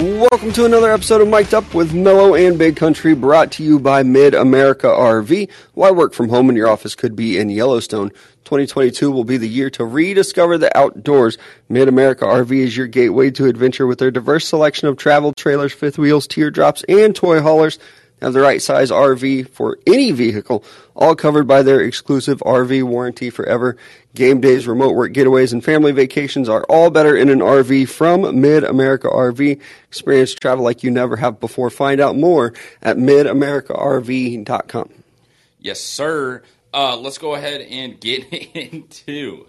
Welcome to another episode of Mic'd Up with Mello and Big Country, brought to you by Mid-America RV. Why work from home when your office could be in Yellowstone? 2022 will be the year to rediscover the outdoors. Mid-America RV is your gateway to adventure with their diverse selection of travel trailers, fifth wheels, teardrops, and toy haulers. They have the right size RV for any vehicle, all covered by their exclusive RV warranty forever. Game days, remote work getaways, and family vacations are all better in an RV from Mid-America RV. Experience travel like you never have before. Find out more at midamericarv.com. Yes, sir. Let's go ahead and get into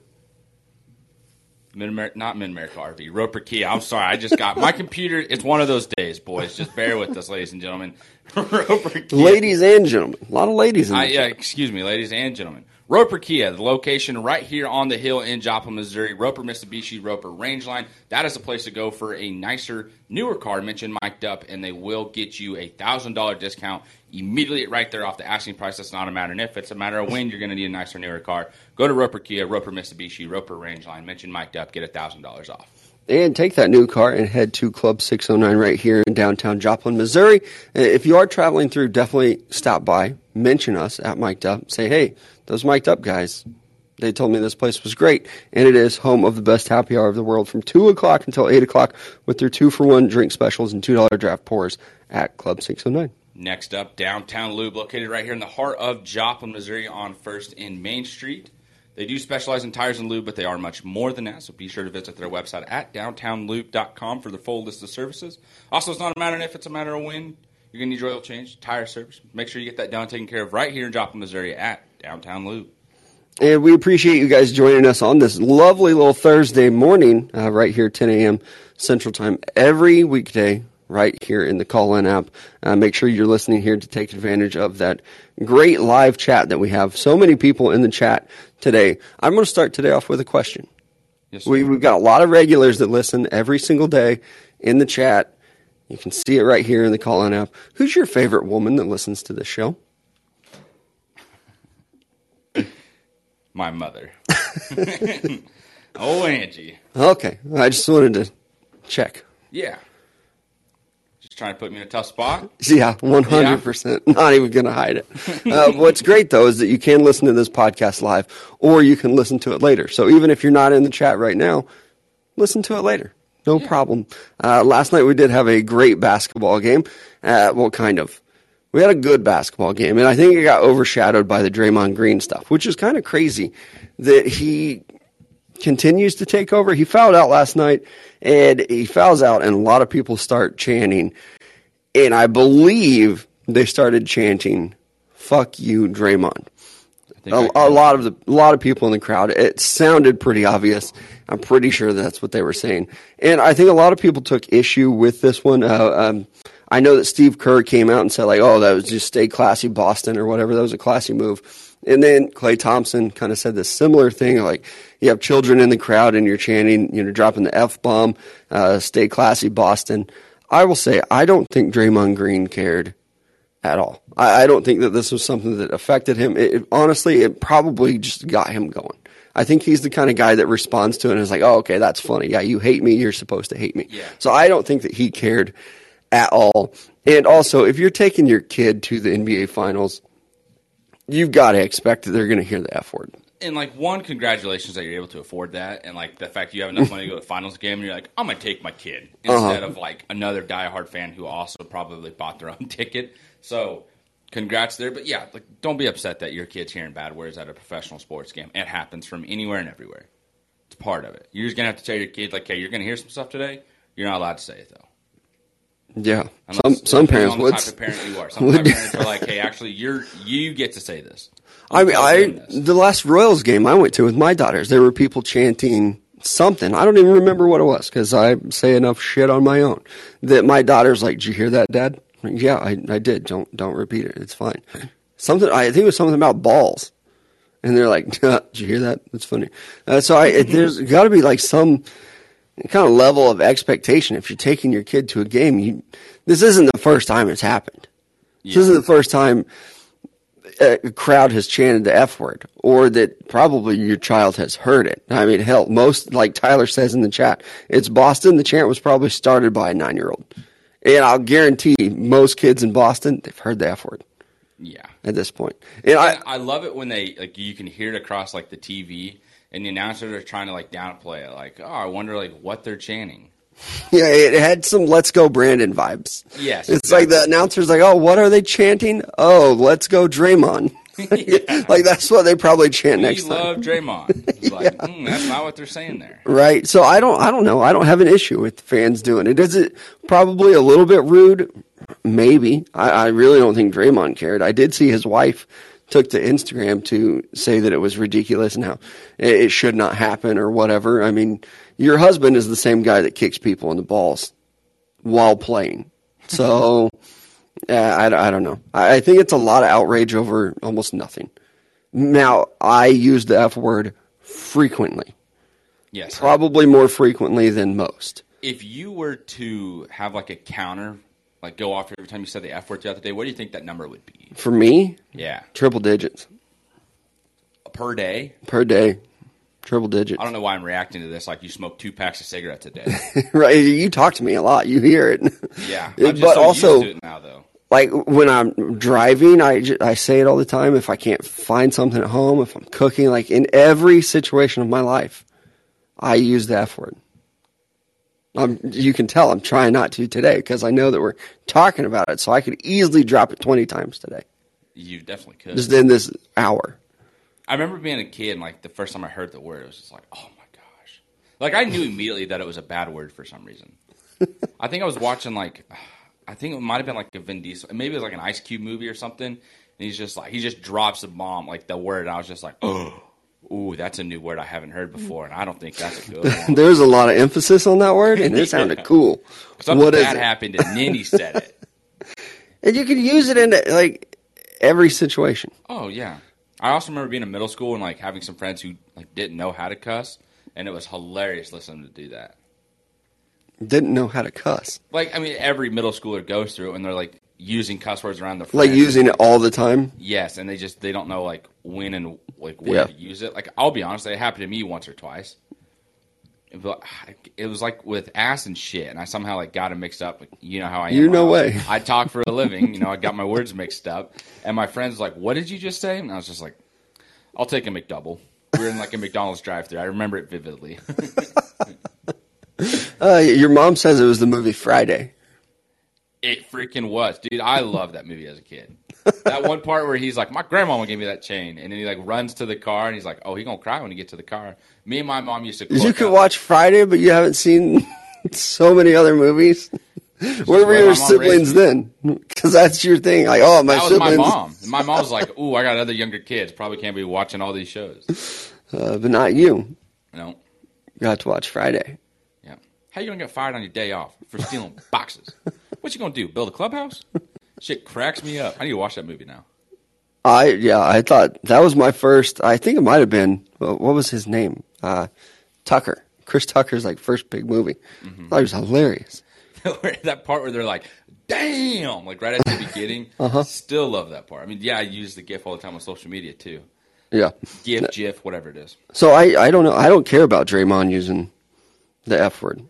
Mid-America RV. Roper Kia. I'm sorry. I just got my computer. It's one of those days, boys. Just bear with us, ladies and gentlemen. Roper Kia. Ladies and gentlemen. A lot of ladies in this. Yeah, excuse me, ladies and gentlemen. Roper Kia, the location right here on the hill in Joplin, Missouri. Roper Mitsubishi, Roper Rangeline. That is the place to go for a nicer, newer car. Mention Mic'd Up, and they will get you a $1,000 discount immediately right there off the asking price. That's not a matter of if. It's a matter of when you're going to need a nicer, newer car. Go to Roper Kia, Roper Mitsubishi, Roper Rangeline. Mention Mic'd Up. Get $1,000 off. And take that new car and head to Club 609 right here in downtown Joplin, Missouri. If you are traveling through, definitely stop by. Mention us at Mic'd Up. Say, hey, those Mic'd Up guys, they told me this place was great. And it is home of the best happy hour of the world from 2 o'clock until 8 o'clock with their 2-for-1 drink specials and $2 draft pours at Club 609. Next up, Downtown Lube, located right here in the heart of Joplin, Missouri on 1st and Main Street. They do specialize in tires and lube, but they are much more than that, so be sure to visit their website at downtownlube.com for the full list of services. Also, it's not a matter of if, it's a matter of when. You're going to need your oil change, tire service. Make sure you get that done, taken care of right here in Joplin, Missouri at Downtown Lube. And we appreciate you guys joining us on this lovely little Thursday morning right here at 10 a.m. Central Time every weekday right here in the call-in app. Make sure you're listening here to take advantage of that great live chat that we have. So many people in the chat today. I'm going to start today off with a question. Yes, sir. We've got a lot of regulars that listen every single day in the chat. You can see it right here in the call-in app. Who's your favorite woman that listens to this show? My mother. Oh, Angie. Okay. I just wanted to check. Yeah. Trying to put me in a tough spot? Yeah, 100%. Yeah. Not even going to hide it. What's great, though, is that you can listen to this podcast live, or you can listen to it later. So even if you're not in the chat right now, listen to it later. No problem. Last night we did have a great basketball game. Well, kind of. We had a good basketball game, and I think it got overshadowed by the Draymond Green stuff, which is kind of crazy that he continues to take over. He fouled out last night, and he fouls out, and a lot of people start chanting. And I believe they started chanting, "Fuck you, Draymond." A lot of people in the crowd. It sounded pretty obvious. I'm pretty sure that's what they were saying. And I think a lot of people took issue with this one. I know that Steve Kerr came out and said, like, "Oh, that was just stay classy, Boston," or whatever. That was a classy move. And then Klay Thompson kind of said this similar thing, like, you have children in the crowd and you're chanting, you know, dropping the F-bomb, stay classy, Boston. I will say, I don't think Draymond Green cared at all. I don't think that this was something that affected him. It honestly probably just got him going. I think he's the kind of guy that responds to it and is like, oh, okay, that's funny. Yeah, you hate me. You're supposed to hate me. Yeah. So I don't think that he cared at all. And also, if you're taking your kid to the NBA Finals, you've got to expect that they're going to hear the F word. And, like, one, congratulations that you're able to afford that. And, like, the fact you have enough money to go to the finals game, and you're like, I'm going to take my kid instead of, like, another diehard fan who also probably bought their own ticket. So, congrats there. But, yeah, like, don't be upset that your kid's hearing bad words at a professional sports game. It happens from anywhere and everywhere. It's part of it. You're just going to have to tell your kid, like, hey, you're going to hear some stuff today. You're not allowed to say it, though. Yeah, some parents would. Type of parent you are. Some parents are like, "Hey, actually, you get to say this." The last Royals game I went to with my daughters, there were people chanting something. I don't even remember what it was because I say enough shit on my own that my daughter's like, "Did you hear that, Dad?" Like, yeah, I did. Don't repeat it. It's fine. Something I think it was something about balls, and they're like, "Did you hear that? That's funny." There's got to be like some kind of level of expectation. If you're taking your kid to a game, this isn't the first time it's happened. Yeah. This isn't the first time crowd has chanted the F word, or that probably your child has heard it. I mean, hell, most, like Tyler says in the chat, it's Boston. The chant was probably started by a 9-year-old. And I'll guarantee most kids in Boston, they've heard the F word. Yeah. At this point. And I love it when they, like, you can hear it across, like, the TV, and the announcers are trying to, like, downplay it. Like, oh, I wonder, like, what they're chanting. Yeah, it had some Let's Go Brandon vibes. Yes. It's exactly. Like the announcer's like, oh, what are they chanting? Oh, let's go Draymond. Yeah. Like, that's what they probably chant next time. We love Draymond. It's like, yeah. That's not what they're saying there. Right. So I don't know. I don't have an issue with fans doing it. Is it probably a little bit rude? Maybe. I really don't think Draymond cared. I did see his wife took to Instagram to say that it was ridiculous and how it should not happen or whatever. I mean, your husband is the same guy that kicks people in the balls while playing. So, I don't know. I think it's a lot of outrage over almost nothing. Now, I use the F word frequently. Yes. Probably more frequently than most. If you were to have like a counter, like go off every time you said the F word throughout the day, what do you think that number would be? For me? Yeah. Triple digits. Per day? Per day. Triple digits. I don't know why I'm reacting to this like you smoked 2 packs of cigarettes a day. Right. You talk to me a lot. You hear it. Yeah. I'm just used to it now, though. Like when I'm driving, I say it all the time. If I can't find something at home, if I'm cooking, like in every situation of my life, I use the F word. You can tell I'm trying not to today because I know that we're talking about it, so I could easily drop it 20 times today. You definitely could. Just in this hour. I remember being a kid and like the first time I heard the word, it was just like, oh my gosh. Like I knew immediately that it was a bad word for some reason. I think I was watching like, I think it might have been like a Vin Diesel, maybe it was like an Ice Cube movie or something. And he's just like, he just drops a bomb, like the word. And I was just like, oh. Ooh, that's a new word I haven't heard before, and I don't think that's a good one. There was a lot of emphasis on that word, and it sounded cool. Something what bad happened, and then he said it. And you can use it in like every situation. Oh yeah, I also remember being in middle school and like having some friends who like didn't know how to cuss, and it was hilarious listening to do that. Didn't know how to cuss. Like I mean, every middle schooler goes through it, and they're like using cuss words around their friends. Like using it all the time. Yes, and they don't know like when and. Like, where to use it. Like, I'll be honest, it happened to me once or twice. But it was like with ass and shit, and I somehow like got it mixed up. Like, you know how I am. You're no way. I talk for a living. You know, I got my words mixed up. And my friend's like, what did you just say? And I was just like, I'll take a McDouble. We were in like a McDonald's drive-thru. I remember it vividly. Your mom says it was the movie Friday. It freaking was. Dude, I loved that movie as a kid. That one part where he's like, my grandmama gave me that chain. And then he like runs to the car and he's like, oh, he's going to cry when he gets to the car. Me and my mom used to quote. You could watch Friday, but you haven't seen so many other movies. Where were your siblings then? Because that's your thing. Like, oh, my siblings. That was my mom. My mom's like, ooh, I got other younger kids. Probably can't be watching all these shows. But not you. No. Got to watch Friday. Yeah. How you going to get fired on your day off for stealing boxes? What you gonna do? Build a clubhouse? Shit cracks me up. I need to watch that movie now. I thought that was my first. I think it might have been. What was his name? Tucker. Chris Tucker's like first big movie. Mm-hmm. I thought it was hilarious. That part where they're like, "Damn!" Like right at the beginning. Uh-huh. Still love that part. I mean, yeah, I use the GIF all the time on social media too. Yeah, GIF, whatever it is. So I don't know. I don't care about Draymond using the F word.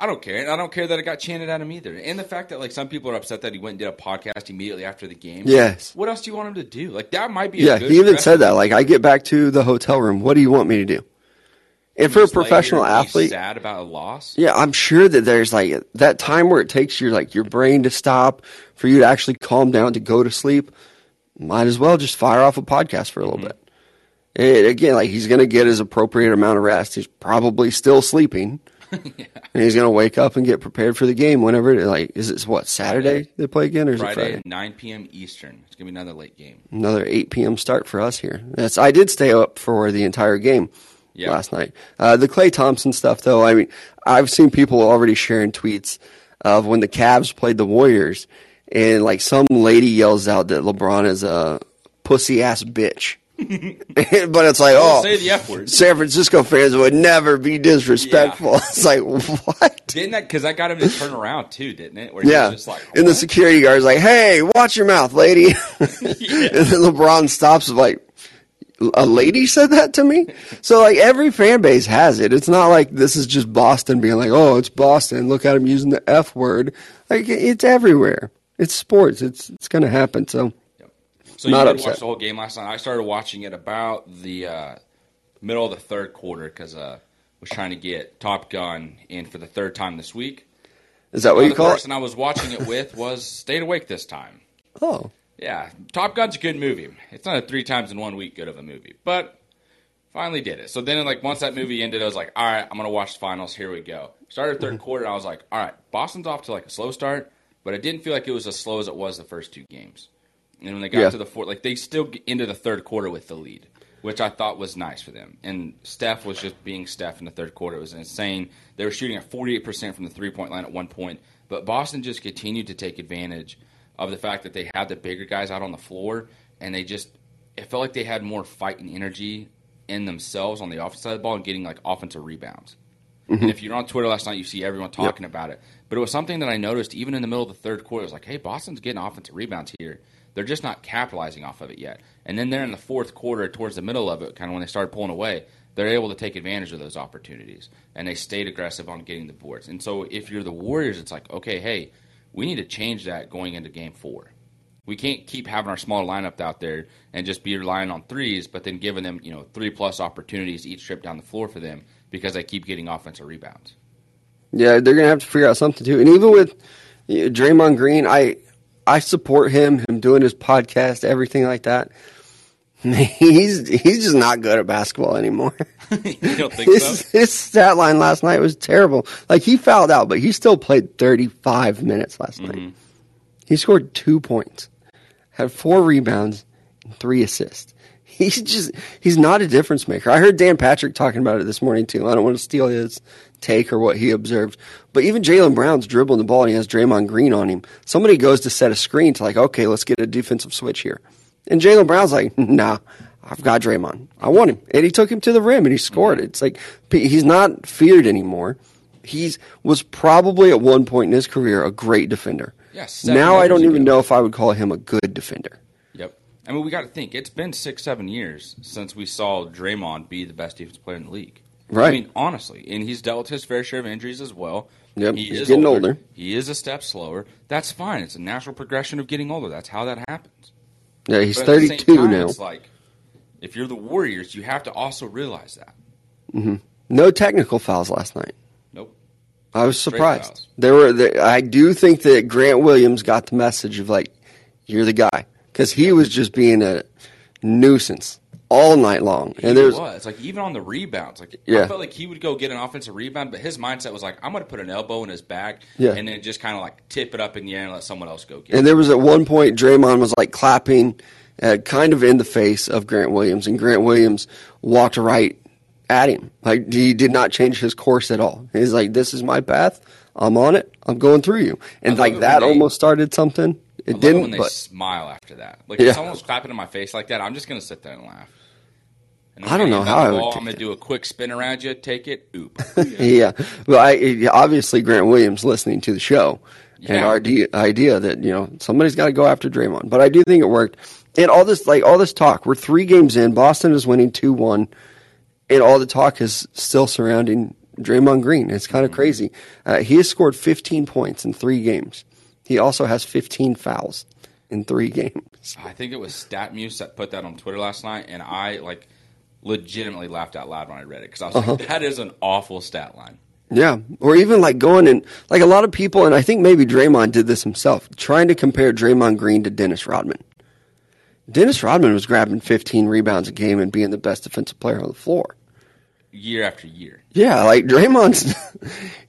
I don't care, and I don't care that it got chanted at him either. And the fact that like some people are upset that he went and did a podcast immediately after the game. Yes. What else do you want him to do? Like that might be. Yeah, a good he even said that. Like I get back to the hotel room. What do you want me to do? And for a professional athlete, sad about a loss. Yeah, I'm sure that there's like that time where it takes your brain to stop for you to actually calm down to go to sleep. Might as well just fire off a podcast for a little bit. And again, like he's going to get his appropriate amount of rest. He's probably still sleeping. Yeah. And he's going to wake up and get prepared for the game whenever it is. Like, is it what, Saturday they play again? Or is Friday, it Friday? 9 p.m. Eastern. It's going to be another late game. Another 8 p.m. start for us here. I did stay up for the entire game last night. The Klay Thompson stuff, though, I mean, I've seen people already sharing tweets of when the Cavs played the Warriors, and like some lady yells out that LeBron is a pussy-ass bitch. But it's like, oh, say the F word. San Francisco fans would never be disrespectful. Yeah. It's like, what? Didn't that, because that got him to turn around too, didn't it? Where yeah. He was just like, what? And the security guard's like, hey, watch your mouth, lady. Yeah. And then LeBron stops like, a lady said that to me? So, like, every fan base has it. It's not like this is just Boston being like, oh, it's Boston. Look at him using the F word. Like, it's everywhere. It's sports. It's going to happen. So, yep. So you didn't watch the whole game last night. I started watching it about the middle of the third quarter because I was trying to get Top Gun in for the third time this week. Is that what you call it? The person I was watching it with was stayed awake this time. Oh. Yeah, Top Gun's a good movie. It's not a 3 times in 1 week good of a movie, but finally did it. So then, like, once that movie ended, I was like, all right, I'm going to watch the finals. Here we go. Started third quarter, and I was like, all right, Boston's off to, like, a slow start, but I didn't feel like it was as slow as it was the first 2 games. And when they got to the fourth, like, they still get into the third quarter with the lead, which I thought was nice for them. And Steph was just being Steph in the third quarter. It was insane. They were shooting at 48% from the three-point line at one point, but Boston just continued to take advantage of the fact that they had the bigger guys out on the floor, and they just – it felt like they had more fight and energy in themselves on the offensive side of the ball and getting, like, offensive rebounds. Mm-hmm. And if you're on Twitter last night, you see everyone talking about it. But it was something that I noticed even in the middle of the third quarter. It was like, hey, Boston's getting offensive rebounds here. They're just not capitalizing off of it yet. And then they're in the fourth quarter towards the middle of it, kind of when they started pulling away, they're able to take advantage of those opportunities, and they stayed aggressive on getting the boards. And so if you're the Warriors, it's like, okay, hey – we need to change that going into game 4. We can't keep having our small lineup out there and just be relying on threes, but then giving them, 3-plus opportunities each trip down the floor for them because they keep getting offensive rebounds. Yeah, they're going to have to figure out something, too. And even with Draymond Green, I support him doing his podcast, everything like that. He's just not good at basketball anymore. You don't think so? His stat line last night was terrible. Like, he fouled out, but he still played 35 minutes last night. He scored 2 points, had 4 rebounds, and 3 assists. He's not a difference maker. I heard Dan Patrick talking about it this morning, too. I don't want to steal his take or what he observed. But even Jaylen Brown's dribbling the ball, and he has Draymond Green on him. Somebody goes to set a screen to, like, okay, let's get a defensive switch here. And Jaylen Brown's like, nah, I've got Draymond. I want him. And he took him to the rim, and he scored. It's like he's not feared anymore. He was probably at one point in his career a great defender. Yes. Yeah, now I don't even know if I would call him a good defender. Yep. I mean, we got to think. It's been 6-7 years since we saw Draymond be the best defensive player in the league. Right. I mean, honestly. And he's dealt with his fair share of injuries as well. Yep. He's getting older. He is a step slower. That's fine. It's a natural progression of getting older. That's how that happens. Yeah, he's 32 now. It's like, if you're the Warriors, you have to also realize that. Mm-hmm. No technical fouls last night. Nope. I was surprised. I do think that Grant Williams got the message of, like, you're the guy. Because he was just being a nuisance all night long. And there was. Like, even on the rebounds. Like, I felt like he would go get an offensive rebound, but his mindset was like, I'm going to put an elbow in his back and then just kind of, like, tip it up in the air and let someone else go get it. And there was at one point Draymond was, like, clapping kind of in the face of Grant Williams, and Grant Williams walked right at him. Like, he did not change his course at all. He's like, this is my path. I'm on it. I'm going through you. And, like, that almost started something. It didn't. When they smile after that, like if someone's clapping in my face like that, I'm just gonna sit there and laugh. And I don't know how I would. I'm gonna do a quick spin around you, take it, oop. Yeah, well, obviously Grant Williams listening to the show and our idea that somebody's got to go after Draymond, but I do think it worked. And all this talk, we're 3 games in. Boston is winning 2-1, and all the talk is still surrounding Draymond Green. It's kind of crazy. He has scored 15 points in 3 games. He also has 15 fouls in 3 games. I think it was StatMuse that put that on Twitter last night, and I legitimately laughed out loud when I read it because I was like, that is an awful stat line. Yeah, or even going and a lot of people, and I think maybe Draymond did this himself, trying to compare Draymond Green to Dennis Rodman. Dennis Rodman was grabbing 15 rebounds a game and being the best defensive player on the floor. Year after year. Yeah, Draymond's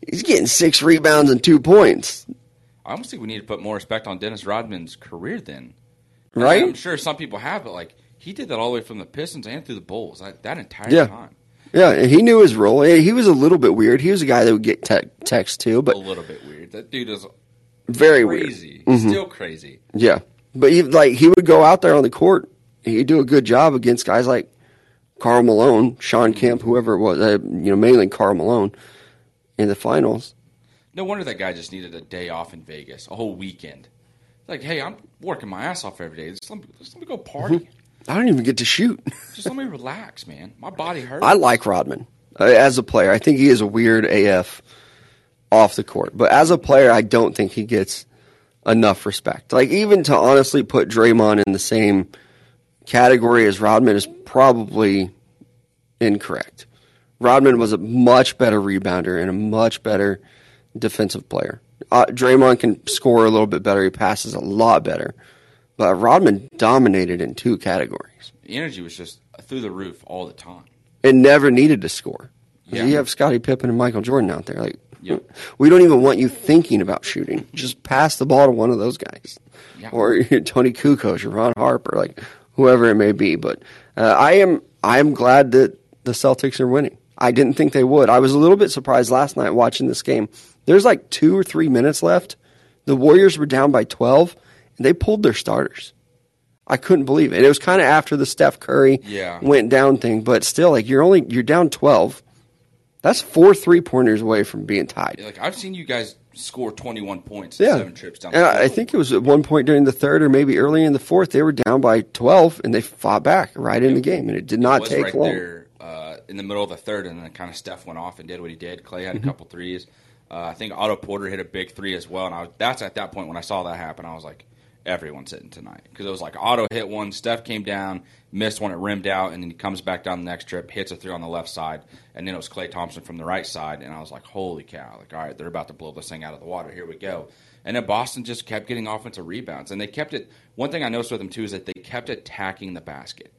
he's getting 6 rebounds and 2 points. I almost think we need to put more respect on Dennis Rodman's career then. Right? I'm sure some people have, but he did that all the way from the Pistons and through the Bulls that entire time. Yeah, and he knew his role. He was a little bit weird. He was a guy that would get texts too. But a little bit weird. That dude is very crazy. Weird. Mm-hmm. Still crazy. Yeah. But he would go out there on the court he do a good job against guys like Karl Malone, Sean Kemp, whoever it was, mainly Karl Malone in the finals. No wonder that guy just needed a day off in Vegas, a whole weekend. Like, hey, I'm working my ass off every day. Just let me go party. Mm-hmm. I don't even get to shoot. Just let me relax, man. My body hurts. I like Rodman as a player. I think he is a weird AF off the court. But as a player, I don't think he gets enough respect. Like, even to honestly put Draymond in the same category as Rodman is probably incorrect. Rodman was a much better rebounder and a much better defensive player. Draymond can score a little bit better. He passes a lot better. But Rodman dominated in two categories. The energy was just through the roof all the time. It never needed to score. Yeah. You have Scottie Pippen and Michael Jordan out there. Like, yep. We don't even want you thinking about shooting. Just pass the ball to one of those guys. Yeah. Or Tony Kukoc or Ron Harper, like whoever it may be. But I am glad that the Celtics are winning. I didn't think they would. I was a little bit surprised last night watching this game. There's like 2 or 3 minutes left. The Warriors were down by 12, and they pulled their starters. I couldn't believe it. It was kind of after the Steph Curry went down thing, but still, like you're down 12. That's 4 3-pointers away from being tied. Like I've seen you guys score 21 points in 7 trips down. And I think it was at one point during the third or maybe early in the fourth, they were down by 12, and they fought back in the game, and it did not take long. There, in the middle of the third, and then kind of Steph went off and did what he did. Klay had a couple threes. I think Otto Porter hit a big three as well, and that's at that point when I saw that happen, I was like, everyone's hitting tonight. Because it was like Otto hit one, Steph came down, missed one, it rimmed out, and then he comes back down the next trip, hits a three on the left side, and then it was Klay Thompson from the right side, and I was like, holy cow. Like, all right, they're about to blow this thing out of the water. Here we go. And then Boston just kept getting offensive rebounds, and they kept it. One thing I noticed with them, too, is that they kept attacking the basket.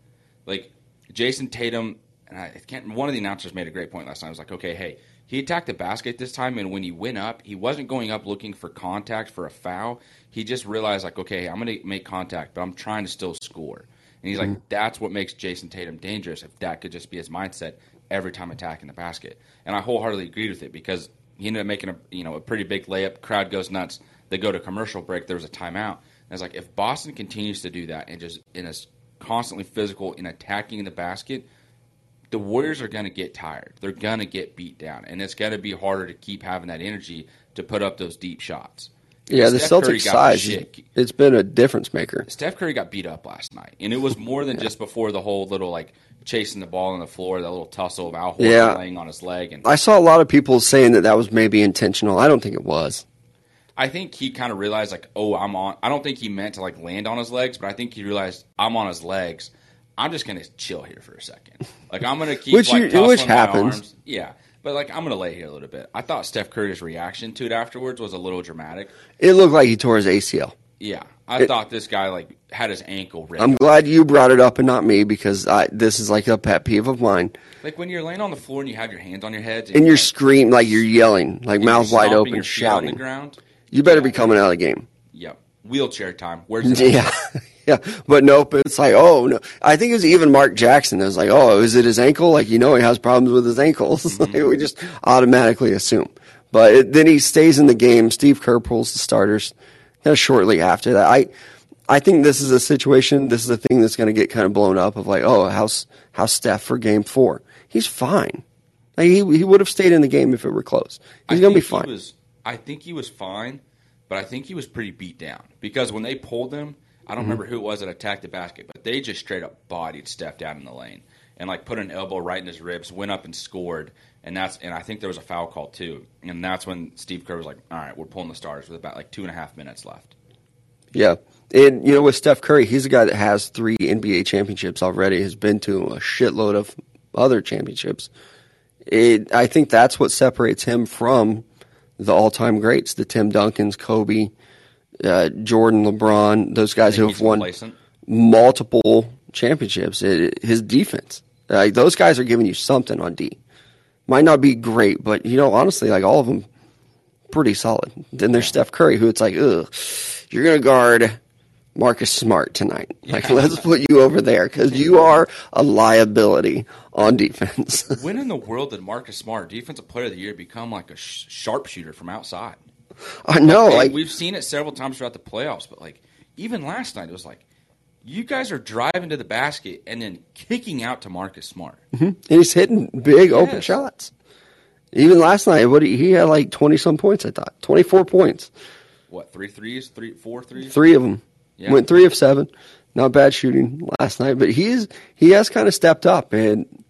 Like, Jason Tatum, and one of the announcers made a great point last night. I was like, okay, hey, he attacked the basket this time, and when he went up, he wasn't going up looking for contact for a foul. He just realized, like, okay, I'm going to make contact, but I'm trying to still score. And he's like, that's what makes Jason Tatum dangerous, if that could just be his mindset every time attacking the basket. And I wholeheartedly agreed with it because he ended up making a pretty big layup. Crowd goes nuts. They go to commercial break. There was a timeout. And I was like, if Boston continues to do that and just is constantly physical in attacking the basket, the Warriors are going to get tired. They're going to get beat down. And it's going to be harder to keep having that energy to put up those deep shots. Yeah, the Celtics' size, it's been a difference maker. Steph Curry got beat up last night. And it was more than just before the whole little, like, chasing the ball on the floor, that little tussle of Al Horford laying on his leg. And I saw a lot of people saying that was maybe intentional. I don't think it was. I think he kind of realized, like, I don't think he meant to, like, land on his legs, but I think he realized, I'm on his legs. I'm just going to chill here for a second. Like, I'm going to keep, tossing my arms. Yeah, but, like, I'm going to lay here a little bit. I thought Steph Curry's reaction to it afterwards was a little dramatic. It looked like he tore his ACL. Yeah, I thought this guy, like, had his ankle ripped. I'm glad you brought it up and not me because this is, like, a pet peeve of mine. Like, when you're laying on the floor and you have your hands on your head. And you're screaming, like, you're yelling, like, mouth wide open, your shouting. On the ground, you better be coming out of the game. Yep. Wheelchair time. Where's the ankle? Yeah, but nope, it's like, oh, no. I think it was even Mark Jackson that was like, oh, is it his ankle? Like, he has problems with his ankles. Mm-hmm. Like, we just automatically assume. But then he stays in the game. Steve Kerr pulls the starters shortly after that. I think this is a situation, this is a thing that's going to get kind of blown up of like, oh, how's Steph for game 4? He's fine. Like, he would have stayed in the game if it were close. He's going to be fine. I think he was fine, but I think he was pretty beat down. Because when they pulled him, I don't remember who it was that attacked the basket, but they just straight up bodied Steph down in the lane and, like, put an elbow right in his ribs, went up and scored, and I think there was a foul call too. And that's when Steve Kerr was like, all right, we're pulling the starters with about, like, 2.5 minutes left. Yeah. And, with Steph Curry, he's a guy that has 3 NBA championships already, has been to a shitload of other championships. I think that's what separates him from the all-time greats, the Tim Duncans, Kobe, Jordan, LeBron, those guys who have won multiple championships. His defense. Those guys are giving you something on D. Might not be great, but, honestly, like, all of them pretty solid. Then there's Steph Curry, who it's like, ugh, you're going to guard Marcus Smart tonight. Yeah. Like, let's put you over there because you are a liability on defense. When in the world did Marcus Smart, Defensive Player of the Year, become like a sharpshooter from outside? I know. We've seen it several times throughout the playoffs, but, like, even last night, it was like, you guys are driving to the basket and then kicking out to Marcus Smart. Mm-hmm. And he's hitting big open shots. Even last night, he had like 20-some points, I thought. 24 points. What, three threes? Four threes? Three of them. Yeah. Went 3 of 7. Not bad shooting last night. But he has kind of stepped up. And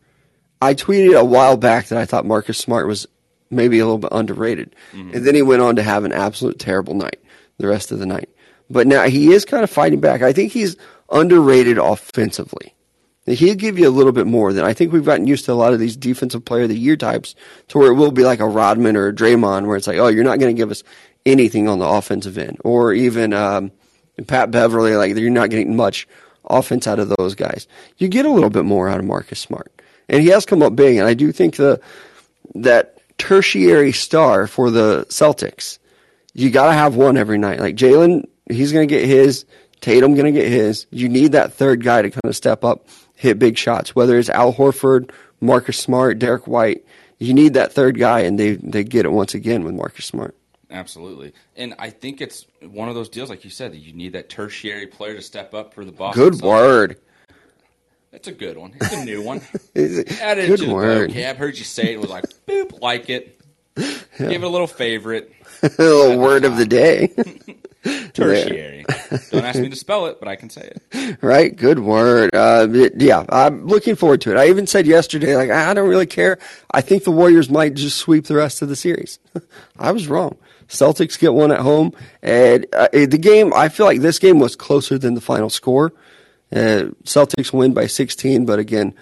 I tweeted a while back that I thought Marcus Smart was maybe a little bit underrated. Mm-hmm. And then he went on to have an absolute terrible night the rest of the night. But now he is kind of fighting back. I think he's underrated offensively. He'll give you a little bit more than I think we've gotten used to a lot of these defensive player of the year types to where it will be like a Rodman or a Draymond where it's like, oh, you're not going to give us anything on the offensive end. Or even Pat Beverly, like you're not getting much offense out of those guys. You get a little bit more out of Marcus Smart. And he has come up big. And I do think that tertiary star for the Celtics, you got to have one every night. Like Jalen, he's going to get his. Tatum going to get his. You need that third guy to kind of step up, hit big shots. Whether it's Al Horford, Marcus Smart, Derek White, you need that third guy, and they get it once again with Marcus Smart. Absolutely. And I think it's one of those deals, like you said, that you need that tertiary player to step up for the Boston. Good word. That's a good one. It's a new one. Good word. Okay, I've heard you say it. It was like, boop, like it. Yeah. Give it a little favorite. A little word of the day. Tertiary. Don't ask me to spell it, but I can say it. Right? Good word. Yeah, I'm looking forward to it. I even said yesterday, like, I don't really care. I think the Warriors might just sweep the rest of the series. I was wrong. Celtics get one at home. And the game, I feel like this game was closer than the final score. Celtics win by 16, but again,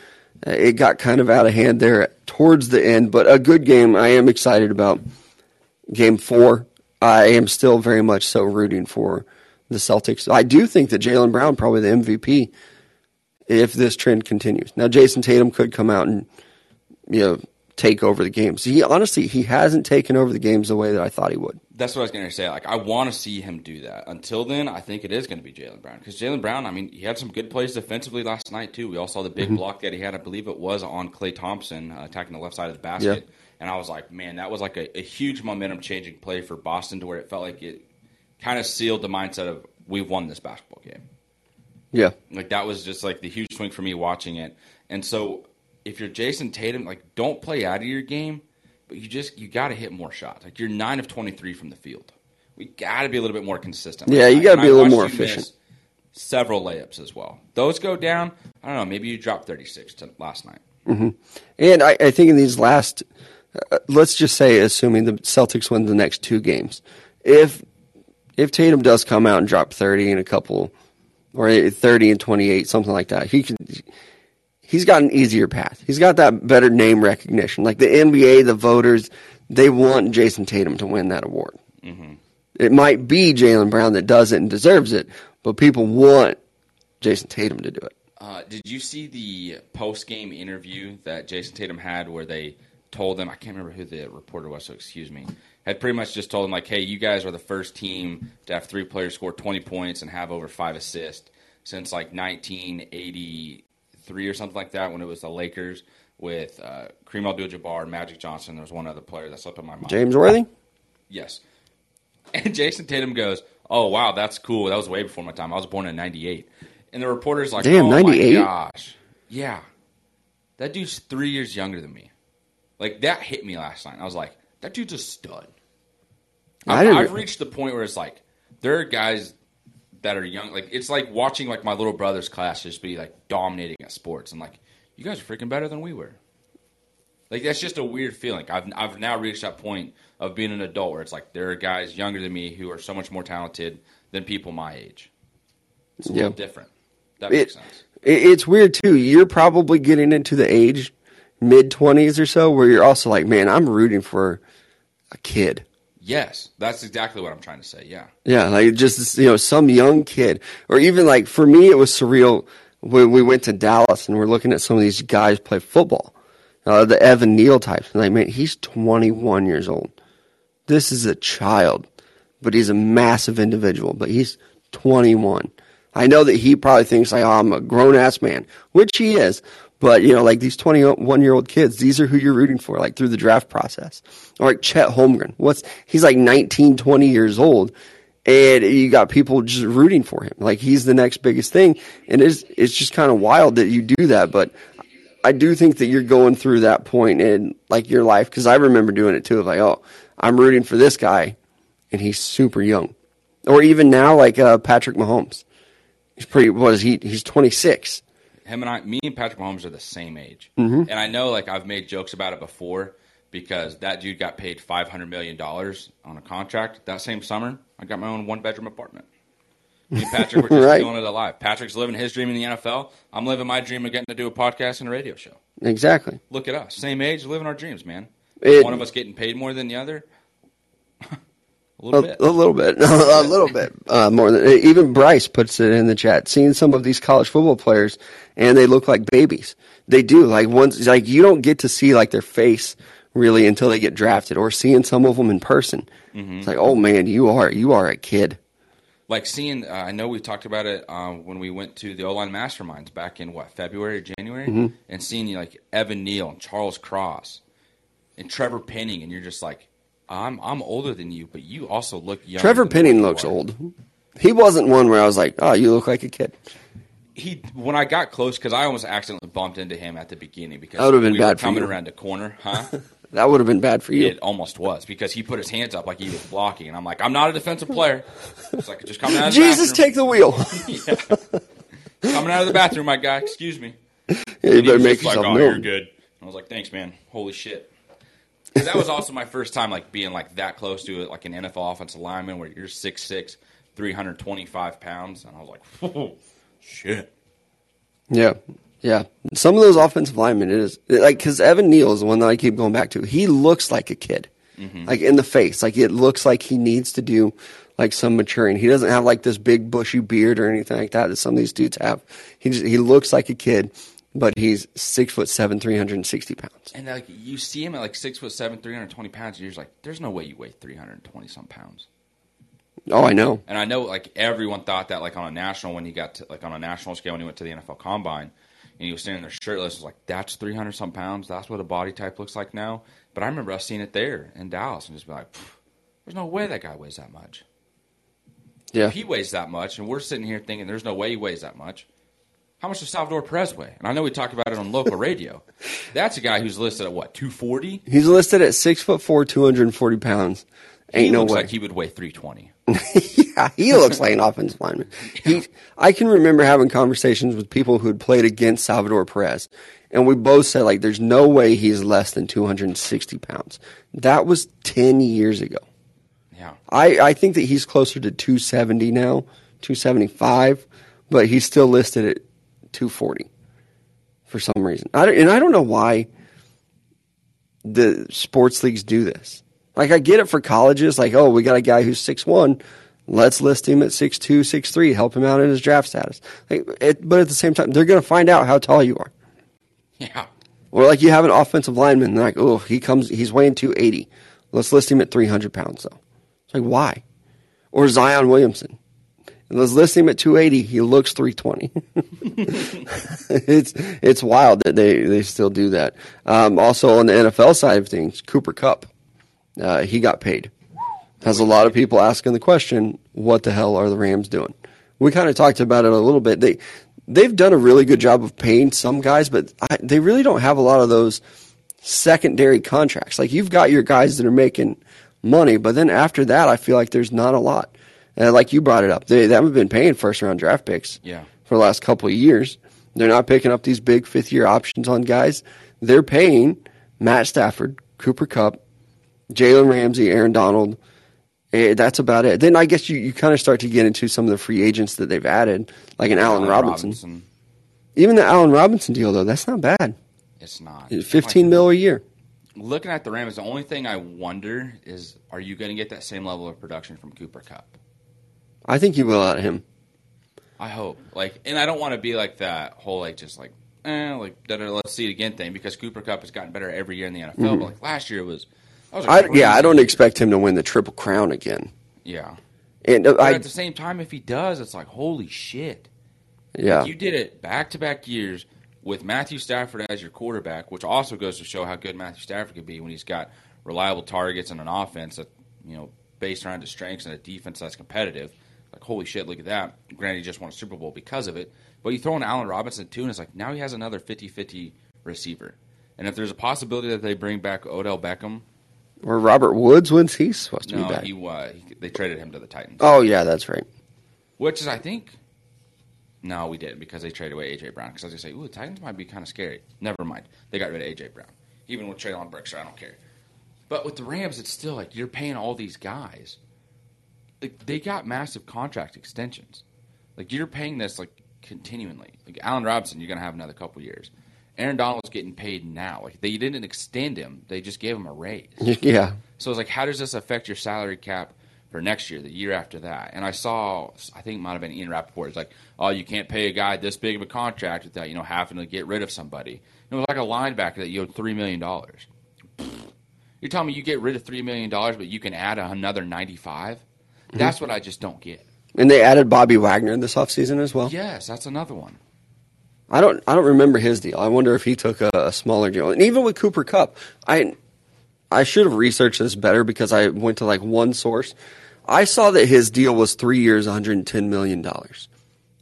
it got kind of out of hand there towards the end. But a good game. I am excited about Game 4. I am still very much so rooting for the Celtics. I do think that Jaylen Brown probably the MVP if this trend continues. Now, Jason Tatum could come out and take over the games. He hasn't taken over the games the way that I thought he would. That's what I was going to say. Like, I want to see him do that. Until then, I think it is going to be Jaylen Brown. Because Jaylen Brown, I mean, he had some good plays defensively last night, too. We all saw the big block that he had. I believe it was on Klay Thompson attacking the left side of the basket. Yeah. And I was like, man, that was like a huge momentum-changing play for Boston to where it felt like it kind of sealed the mindset of we've won this basketball game. Yeah. Like, that was just like the huge swing for me watching it. And so if you're Jason Tatum, like, don't play out of your game, but you got to hit more shots. Like, you're 9 of 23 from the field. We got to be a little bit more consistent. Yeah, you got to be a little more efficient. Several layups as well. Those go down. I don't know, maybe you dropped 36 last night. Mm-hmm. And I think in these last let's just say, assuming the Celtics win the next 2 games, if Tatum does come out and drop 30 and a couple, or 30 and 28, something like that, he's got an easier path. He's got that better name recognition. Like the NBA, the voters, they want Jason Tatum to win that award. Mm-hmm. It might be Jaylen Brown that does it and deserves it, but people want Jason Tatum to do it. Did you see the post-game interview that Jason Tatum had where they told them, I can't remember who the reporter was, so excuse me, had pretty much just told them, like, hey, you guys are the first team to have 3 players score 20 points and have over 5 assists since, like, 1983 or something like that when it was the Lakers with Kareem Abdul-Jabbar, Magic Johnson. There was one other player that slipped on my mind. James Worthy? Yes. And Jason Tatum goes, oh, wow, that's cool. That was way before my time. I was born in 98. And the reporter's like, damn, oh, 98? My gosh. Yeah. That dude's 3 years younger than me. Like, that hit me last night. I was like, that dude's a stud. I've reached the point where it's like, there are guys that are young. Like, it's like watching, like, my little brother's class just be, like, dominating at sports. I'm like, you guys are freaking better than we were. Like, that's just a weird feeling. I've now reached that point of being an adult where it's like, there are guys younger than me who are so much more talented than people my age. It's a little different. That makes sense. It's weird, too. You're probably getting into the age mid-20s or so, where you're also like, man, I'm rooting for a kid. Yes, that's exactly what I'm trying to say, yeah. Yeah, like just, some young kid. Or even like, for me, it was surreal when we went to Dallas and we're looking at some of these guys play football, the Evan Neal types. And like, man, he's 21 years old. This is a child, but he's a massive individual, but he's 21. I know that he probably thinks, like, oh, I'm a grown-ass man, which he is. But, like these 21-year-old kids, these are who you're rooting for, like through the draft process. Or like Chet Holmgren. He's like 19, 20 years old, And you got people just rooting for him. Like, he's the next biggest thing. And it's just kind of wild that you do that. But I do think that you're going through that point in, like, your life. Because I remember doing it, too. Of like, oh, I'm rooting for this guy, and he's super young. Or even now, like Patrick Mahomes. He's pretty – what is he? He's 26. Me and Patrick Mahomes are the same age. Mm-hmm. And I know, like, I've made jokes about it before because that dude got paid $500 million on a contract that same summer. I got my own one-bedroom apartment. Me and Patrick were just doing it alive. Patrick's living his dream in the NFL. I'm living my dream of getting to do a podcast and a radio show. Exactly. Look at us. Same age, living our dreams, man. One of us getting paid more than the other. A little bit more than. Even Bryce puts it in the chat. Seeing some of these college football players, and they look like babies. They do. Like, once, like, you don't get to see, like, their face really until they get drafted, or seeing some of them in person. Mm-hmm. It's like, oh man, you are a kid. Like seeing, I know we talked about it when we went to the O-line masterminds back in February, January, mm-hmm. and seeing like Evan Neal and Charles Cross and Trevor Penning, and you're just like, I'm older than you, but you also look young. Trevor Penning looks old. He wasn't one where I was like, oh, you look like a kid. When I got close, because I almost accidentally bumped into him at the beginning because that would have been bad for you. Coming around the corner, huh? That would have been bad for you. It almost was because he put his hands up like he was blocking, and I'm like, I'm not a defensive player. It's like, just coming out of the Jesus, bathroom. Take the wheel. Yeah. Coming out of the bathroom, my guy. Excuse me. Yeah, you better make yourself known. You're good. And I was like, thanks, man. Holy shit. That was also my first time like being like that close to it, like an NFL offensive lineman where you're 6'6", 325 pounds, and I was like, whoa. Shit. Yeah. Some of those offensive linemen, it is like, because Evan Neal is the one that I keep going back to. He looks like a kid, mm-hmm. like in the face. Like, it looks like he needs to do like some maturing. He doesn't have like this big bushy beard or anything like that some of these dudes have. He looks like a kid, but he's 6'7", 360 pounds. And like you see him at like 6'7", 320 pounds, and you're just like, there's no way you weigh 320 some pounds. Oh, I know. And I know, like, everyone thought that, like, on a national, when he got to, like, on a national scale, when he went to the NFL Combine, and he was standing there shirtless, was like, that's 300-some pounds. That's what a body type looks like now. But I remember us seeing it there in Dallas and just be like, there's no way that guy weighs that much. Yeah. If he weighs that much, and we're sitting here thinking there's no way he weighs that much, how much does Salvador Perez weigh? And I know we talked about it on local radio. That's a guy who's listed at, what, 240? He's listed at 6'4", 240 pounds. Ain't he no looks way. Like he would weigh 320. Yeah, he looks like an offensive lineman. I can remember having conversations with people who had played against Salvador Perez, and we both said, like, there's no way he's less than 260 pounds. That was 10 years ago. Yeah. I think that he's closer to 270 now, 275, but he's still listed at 240 for some reason. I don't know why the sports leagues do this. Like, I get it for colleges, like, oh, we got a guy who's 6'1", let's list him at 6'2", 6'3", help him out in his draft status. Like, but at the same time, they're going to find out how tall you are. Yeah. Or, like, you have an offensive lineman, they're like, oh, he's weighing 280. Let's list him at 300 pounds, though. It's like, why? Or Zion Williamson. Let's list him at 280. He looks 320. It's wild that they still do that. Also, on the NFL side of things, Cooper Kupp. He got paid. Has a lot of people asking the question, what the hell are the Rams doing? We kind of talked about it a little bit. They've done a really good job of paying some guys, but they really don't have a lot of those secondary contracts. Like, you've got your guys that are making money, but then after that, I feel like there's not a lot. Like you brought it up, they haven't been paying first-round draft picks for the last couple of years. They're not picking up these big fifth-year options on guys. They're paying Matt Stafford, Cooper Kupp, Jalen Ramsey, Aaron Donald. That's about it. Then I guess you kind of start to get into some of the free agents that they've added, like an Allen Robinson. Even the Allen Robinson deal, though, that's not bad. It's not. It's $15 million a year. Looking at the Rams, the only thing I wonder is, are you going to get that same level of production from Cooper Kupp? I think you will out of him. I hope. Like, and I don't want to be like that whole, like, just like let's see it again thing, because Cooper Kupp has gotten better every year in the NFL. Mm-hmm. But like last year, it was. I don't expect him to win the Triple Crown again. Yeah. And but at the same time, if he does, it's like, holy shit. Yeah. Like, you did it back-to-back years with Matthew Stafford as your quarterback, which also goes to show how good Matthew Stafford could be when he's got reliable targets and an offense that, based around his strengths and a defense that's competitive. Like, holy shit, look at that. Granted, he just won a Super Bowl because of it. But you throw in Allen Robinson, too, and it's like now he has another 50-50 receiver. And if there's a possibility that they bring back Odell Beckham. Or Robert Woods, when's he supposed to be back? They traded him to the Titans. Oh, yeah, that's right. Which is, I think. No, we didn't because they traded away A.J. Brown. Because I was going to say, ooh, the Titans might be kind of scary. Never mind. They got rid of A.J. Brown. Even with Traylon Brooks, I don't care. But with the Rams, it's still like you're paying all these guys. Like, they got massive contract extensions. Like, you're paying this, like, continually. Like, Allen Robinson, you're going to have another couple years. Aaron Donald's getting paid now. Like, they didn't extend him. They just gave him a raise. Yeah. So it's like, how does this affect your salary cap for next year, the year after that? And I saw, I think it might have been Ian Rappaport. It's like, oh, you can't pay a guy this big of a contract without, you know, having to get rid of somebody. And it was like a linebacker that you owed $3 million. You're telling me you get rid of $3 million, but you can add another $95? That's what I just don't get. And they added Bobby Wagner this offseason as well? Yes, that's another one. I don't remember his deal. I wonder if he took a smaller deal. And even with Cooper Kupp, I should have researched this better because I went to like one source. I saw that his deal was 3 years, $110 million.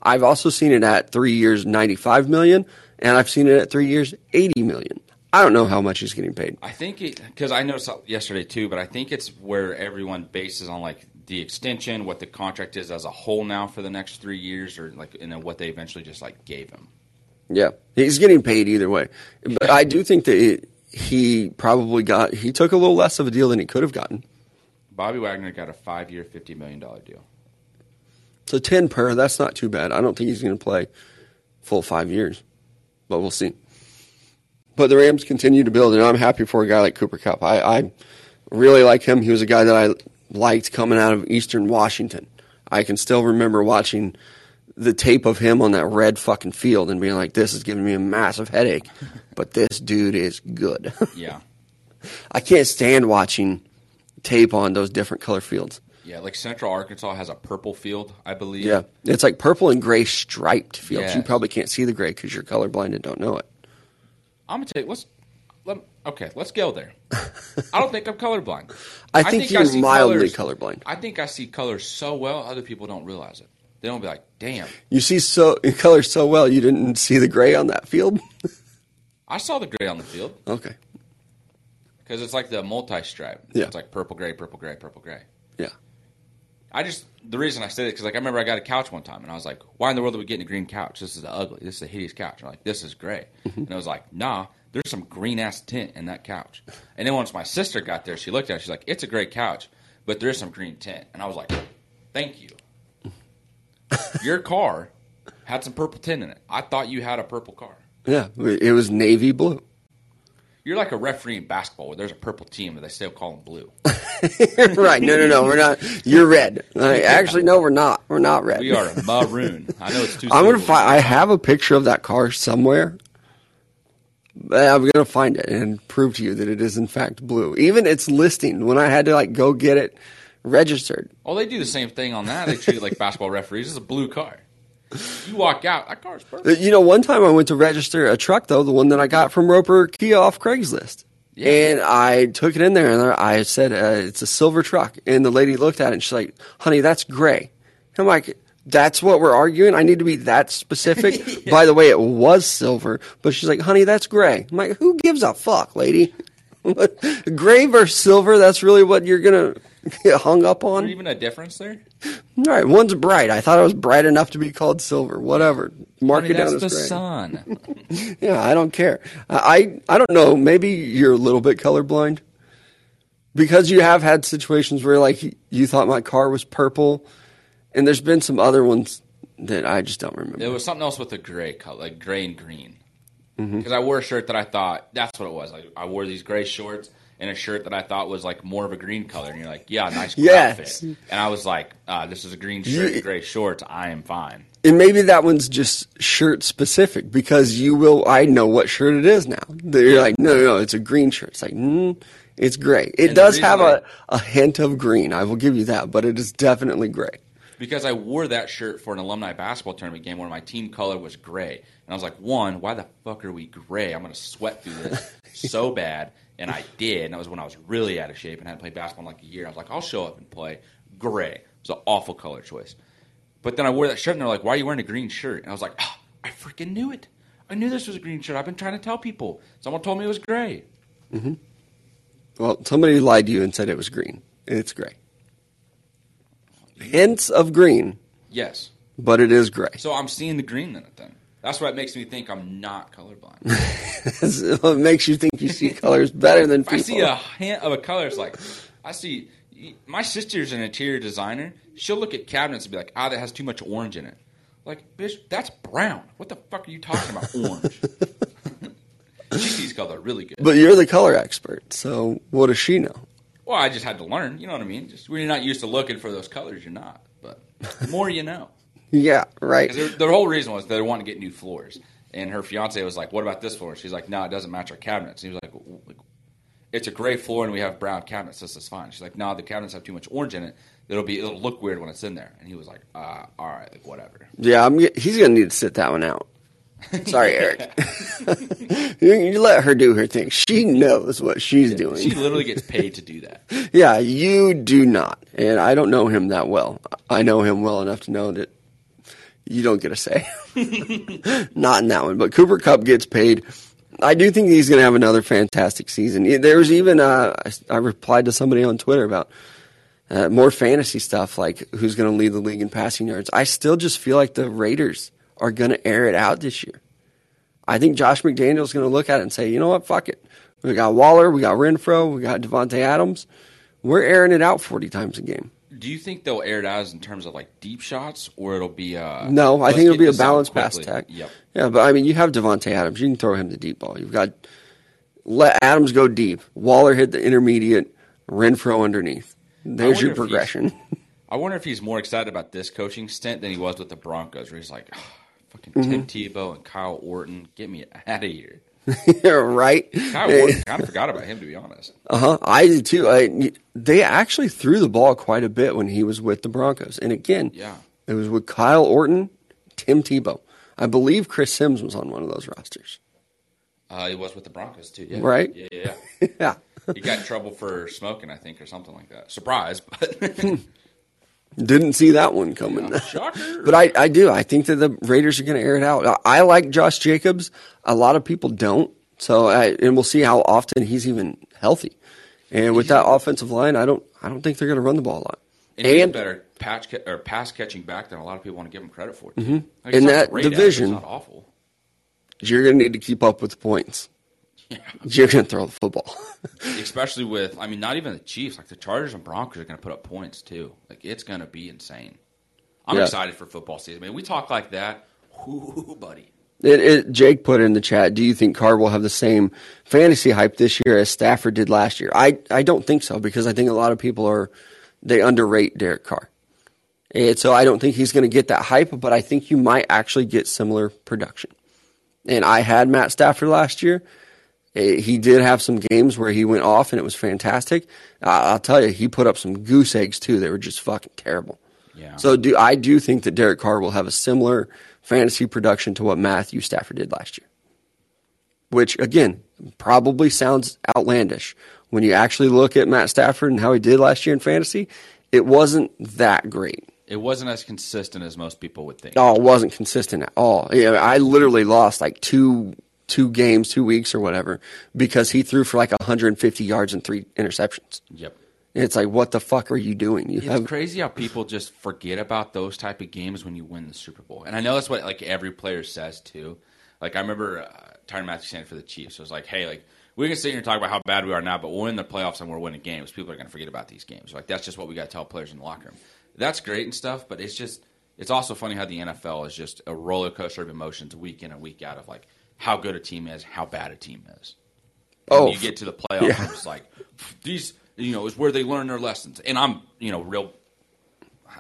I've also seen it at 3 years, $95 million, and I've seen it at 3 years, $80 million. I don't know how much he's getting paid. I think it – because I noticed yesterday too, but I think it's where everyone bases on like the extension, what the contract is as a whole now for the next 3 years, or like, and then what they eventually just like gave him. Yeah, he's getting paid either way. But I do think that he took a little less of a deal than he could have gotten. Bobby Wagner got a 5-year, $50 million deal. So 10 per, that's not too bad. I don't think he's going to play full 5 years, but we'll see. But the Rams continue to build, and I'm happy for a guy like Cooper Kupp. I really like him. He was a guy that I liked coming out of Eastern Washington. I can still remember watching the tape of him on that red fucking field and being like, this is giving me a massive headache, but this dude is good. Yeah. I can't stand watching tape on those different color fields. Yeah, like Central Arkansas has a purple field, I believe. Yeah, it's like purple and gray striped fields. Yeah. You probably can't see the gray because you're colorblind and don't know it. I'm going to tell you, let's go there. I don't think I'm colorblind. I think you're mildly colorblind. I think I see colors so well, other people don't realize it. They don't be like, damn. You see colors so well, you didn't see the gray on that field? I saw the gray on the field. Okay. Because it's like the multi-stripe. Yeah. It's like purple, gray, purple, gray, purple, gray. Yeah. The reason I said it, because like, I remember I got a couch one time, and I was like, why in the world are we getting a green couch? This is ugly. This is a hideous couch. And I'm like, this is gray. And I was like, nah, there's some green-ass tint in that couch. And then once my sister got there, she looked at it. She's like, it's a gray couch, but there's some green tint. And I was like, thank you. Your car had some purple tint in it. I thought you had a purple car. Yeah, it was navy blue. You're like a referee in basketball where there's a purple team, but they still call them blue. Right. No, we're not. You're red. Actually, no, we're not. We're not red. We are a maroon. I know it's too simple. I have a picture of that car somewhere, but I'm going to find it and prove to you that it is, in fact, blue. Even its listing, when I had to like go get it, registered. Oh, they do the same thing on that. They treat it like basketball referees. It's a blue car. You walk out, that car's perfect. You know, one time I went to register a truck, though, the one that I got from Roper Kia off Craigslist. Yeah. And I took it in there, and I said, it's a silver truck. And the lady looked at it, and she's like, honey, that's gray. I'm like, that's what we're arguing? I need to be that specific? Yeah. By the way, it was silver. But she's like, honey, that's gray. I'm like, who gives a fuck, lady? Gray versus silver, that's really what you're going to get hung up on? Is there even a difference there? All right, one's bright. I thought it was bright enough to be called silver. Whatever. Mark it down as gray. That's the sun. Yeah, I don't care. I don't know. Maybe you're a little bit colorblind. Because you have had situations where, like, you thought my car was purple. And there's been some other ones that I just don't remember. There was something else with a gray color, like gray and green. Because I wore a shirt that I thought, that's what it was. I wore these gray shorts and a shirt that I thought was like more of a green color. And you're like, yeah, nice outfit. And I was like, this is a green shirt, gray shorts. I am fine. And maybe that one's just shirt specific because I know what shirt it is now. You're like, no, it's a green shirt. It's like, it's gray. It does have a hint of green. I will give you that, but it is definitely gray. because I wore that shirt for an alumni basketball tournament game where my team color was gray. And I was like, one, why the fuck are we gray? I'm going to sweat through this so bad. And I did. And that was when I was really out of shape and hadn't played basketball in like a year. I was like, I'll show up and play gray. It was an awful color choice. But then I wore that shirt, and they're like, why are you wearing a green shirt? And I was like, oh, I freaking knew it. I knew this was a green shirt. I've been trying to tell people. Someone told me it was gray. Mm-hmm. Well, somebody lied to you and said it was green. And it's gray. Hints of green. Yes. But it is gray. So I'm seeing the green in it then. That's why it makes me think I'm not colorblind. It makes you think you see colors better than people. I see a hint of a color. It's like, I see... My sister's an interior designer. She'll look at cabinets and be like, that has too much orange in it. Like, bitch, that's brown. What the fuck are you talking about, orange? She sees color really good. But you're the color expert, so what does she know? Well, I just had to learn. You know what I mean? Just when you're not used to looking for those colors, you're not. But the more you know. Yeah, right. The whole reason was they wanted to get new floors. And her fiance was like, what about this floor? She's like, no, it doesn't match our cabinets. And he was like, it's a gray floor and we have brown cabinets. This is fine. She's like, no, the cabinets have too much orange in it. It'll look weird when it's in there. And he was like, all right, like whatever. Yeah, he's going to need to sit that one out. Sorry, Eric. You let her do her thing. She knows what she's doing. She literally gets paid to do that. Yeah, you do not. And I don't know him that well. I know him well enough to know that you don't get a say. Not in that one. But Cooper Kupp gets paid. I do think he's going to have another fantastic season. There was even I replied to somebody on Twitter about more fantasy stuff, like who's going to lead the league in passing yards. I still just feel like the Raiders are going to air it out this year. I think Josh McDaniel's going to look at it and say, you know what, fuck it. We got Waller, we got Renfrow, we got Devontae Adams. We're airing it out 40 times a game. Do you think they'll air it out in terms of like deep shots, or it'll be no, I think it'll be a balanced pass attack. Yep. Yeah, but I mean, you have Devontae Adams. You can throw him the deep ball. You've got let Adams go deep. Waller hit the intermediate, Renfrow underneath. There's your progression. I wonder if he's more excited about this coaching stint than he was with the Broncos, where he's like, oh, fucking Tim Tebow and Kyle Orton, get me out of here. Right? Kyle Orton, I kind of forgot about him, to be honest. I did too. They actually threw the ball quite a bit when he was with the Broncos. And again, it was with Kyle Orton, Tim Tebow. I believe Chris Sims was on one of those rosters. He was with the Broncos too, yeah. Right? Yeah. Yeah. He got in trouble for smoking, I think, or something like that. Surprise, but... Didn't see that one coming. Yeah, shocker. But I do. I think that the Raiders are going to air it out. I like Josh Jacobs. A lot of people don't. So and we'll see how often he's even healthy. And with that offensive line, I don't think they're going to run the ball a lot. And he's a better pass catching back than a lot of people want to give him credit for. Mm-hmm. Like, in that division, it's not awful. You're going to need to keep up with the points. Yeah. You're going to throw the football. Especially with, I mean, not even the Chiefs. Like, the Chargers and Broncos are going to put up points, too. Like, it's going to be insane. I'm excited for football season. I mean, we talk like that. Ooh, buddy. Jake put in the chat, do you think Carr will have the same fantasy hype this year as Stafford did last year? I don't think so, because I think a lot of people they underrate Derek Carr. And so I don't think he's going to get that hype, but I think you might actually get similar production. And I had Matt Stafford last year. He did have some games where he went off, and it was fantastic. I'll tell you, he put up some goose eggs, too. They were just fucking terrible. Yeah. So I do think that Derek Carr will have a similar fantasy production to what Matthew Stafford did last year, which, again, probably sounds outlandish. When you actually look at Matt Stafford and how he did last year in fantasy, it wasn't that great. It wasn't as consistent as most people would think. No, it wasn't consistent at all. I literally lost like two games, 2 weeks or whatever, because he threw for like 150 yards and 3 interceptions. Yep. And it's like, what the fuck are you doing? It's crazy how people just forget about those type of games when you win the Super Bowl. And I know that's what like every player says too. Like I remember Tyrann Mathieu saying for the Chiefs, it was like, hey, like we can sit here and talk about how bad we are now, but we're in the playoffs and we're winning games. People are going to forget about these games. Like that's just what we got to tell players in the locker room. That's great and stuff, but it's also funny how the NFL is just a roller coaster of emotions week in and week out of like, how good a team is, how bad a team is. Oh, you get to the playoffs, and it's like these, is where they learn their lessons. And I'm, real.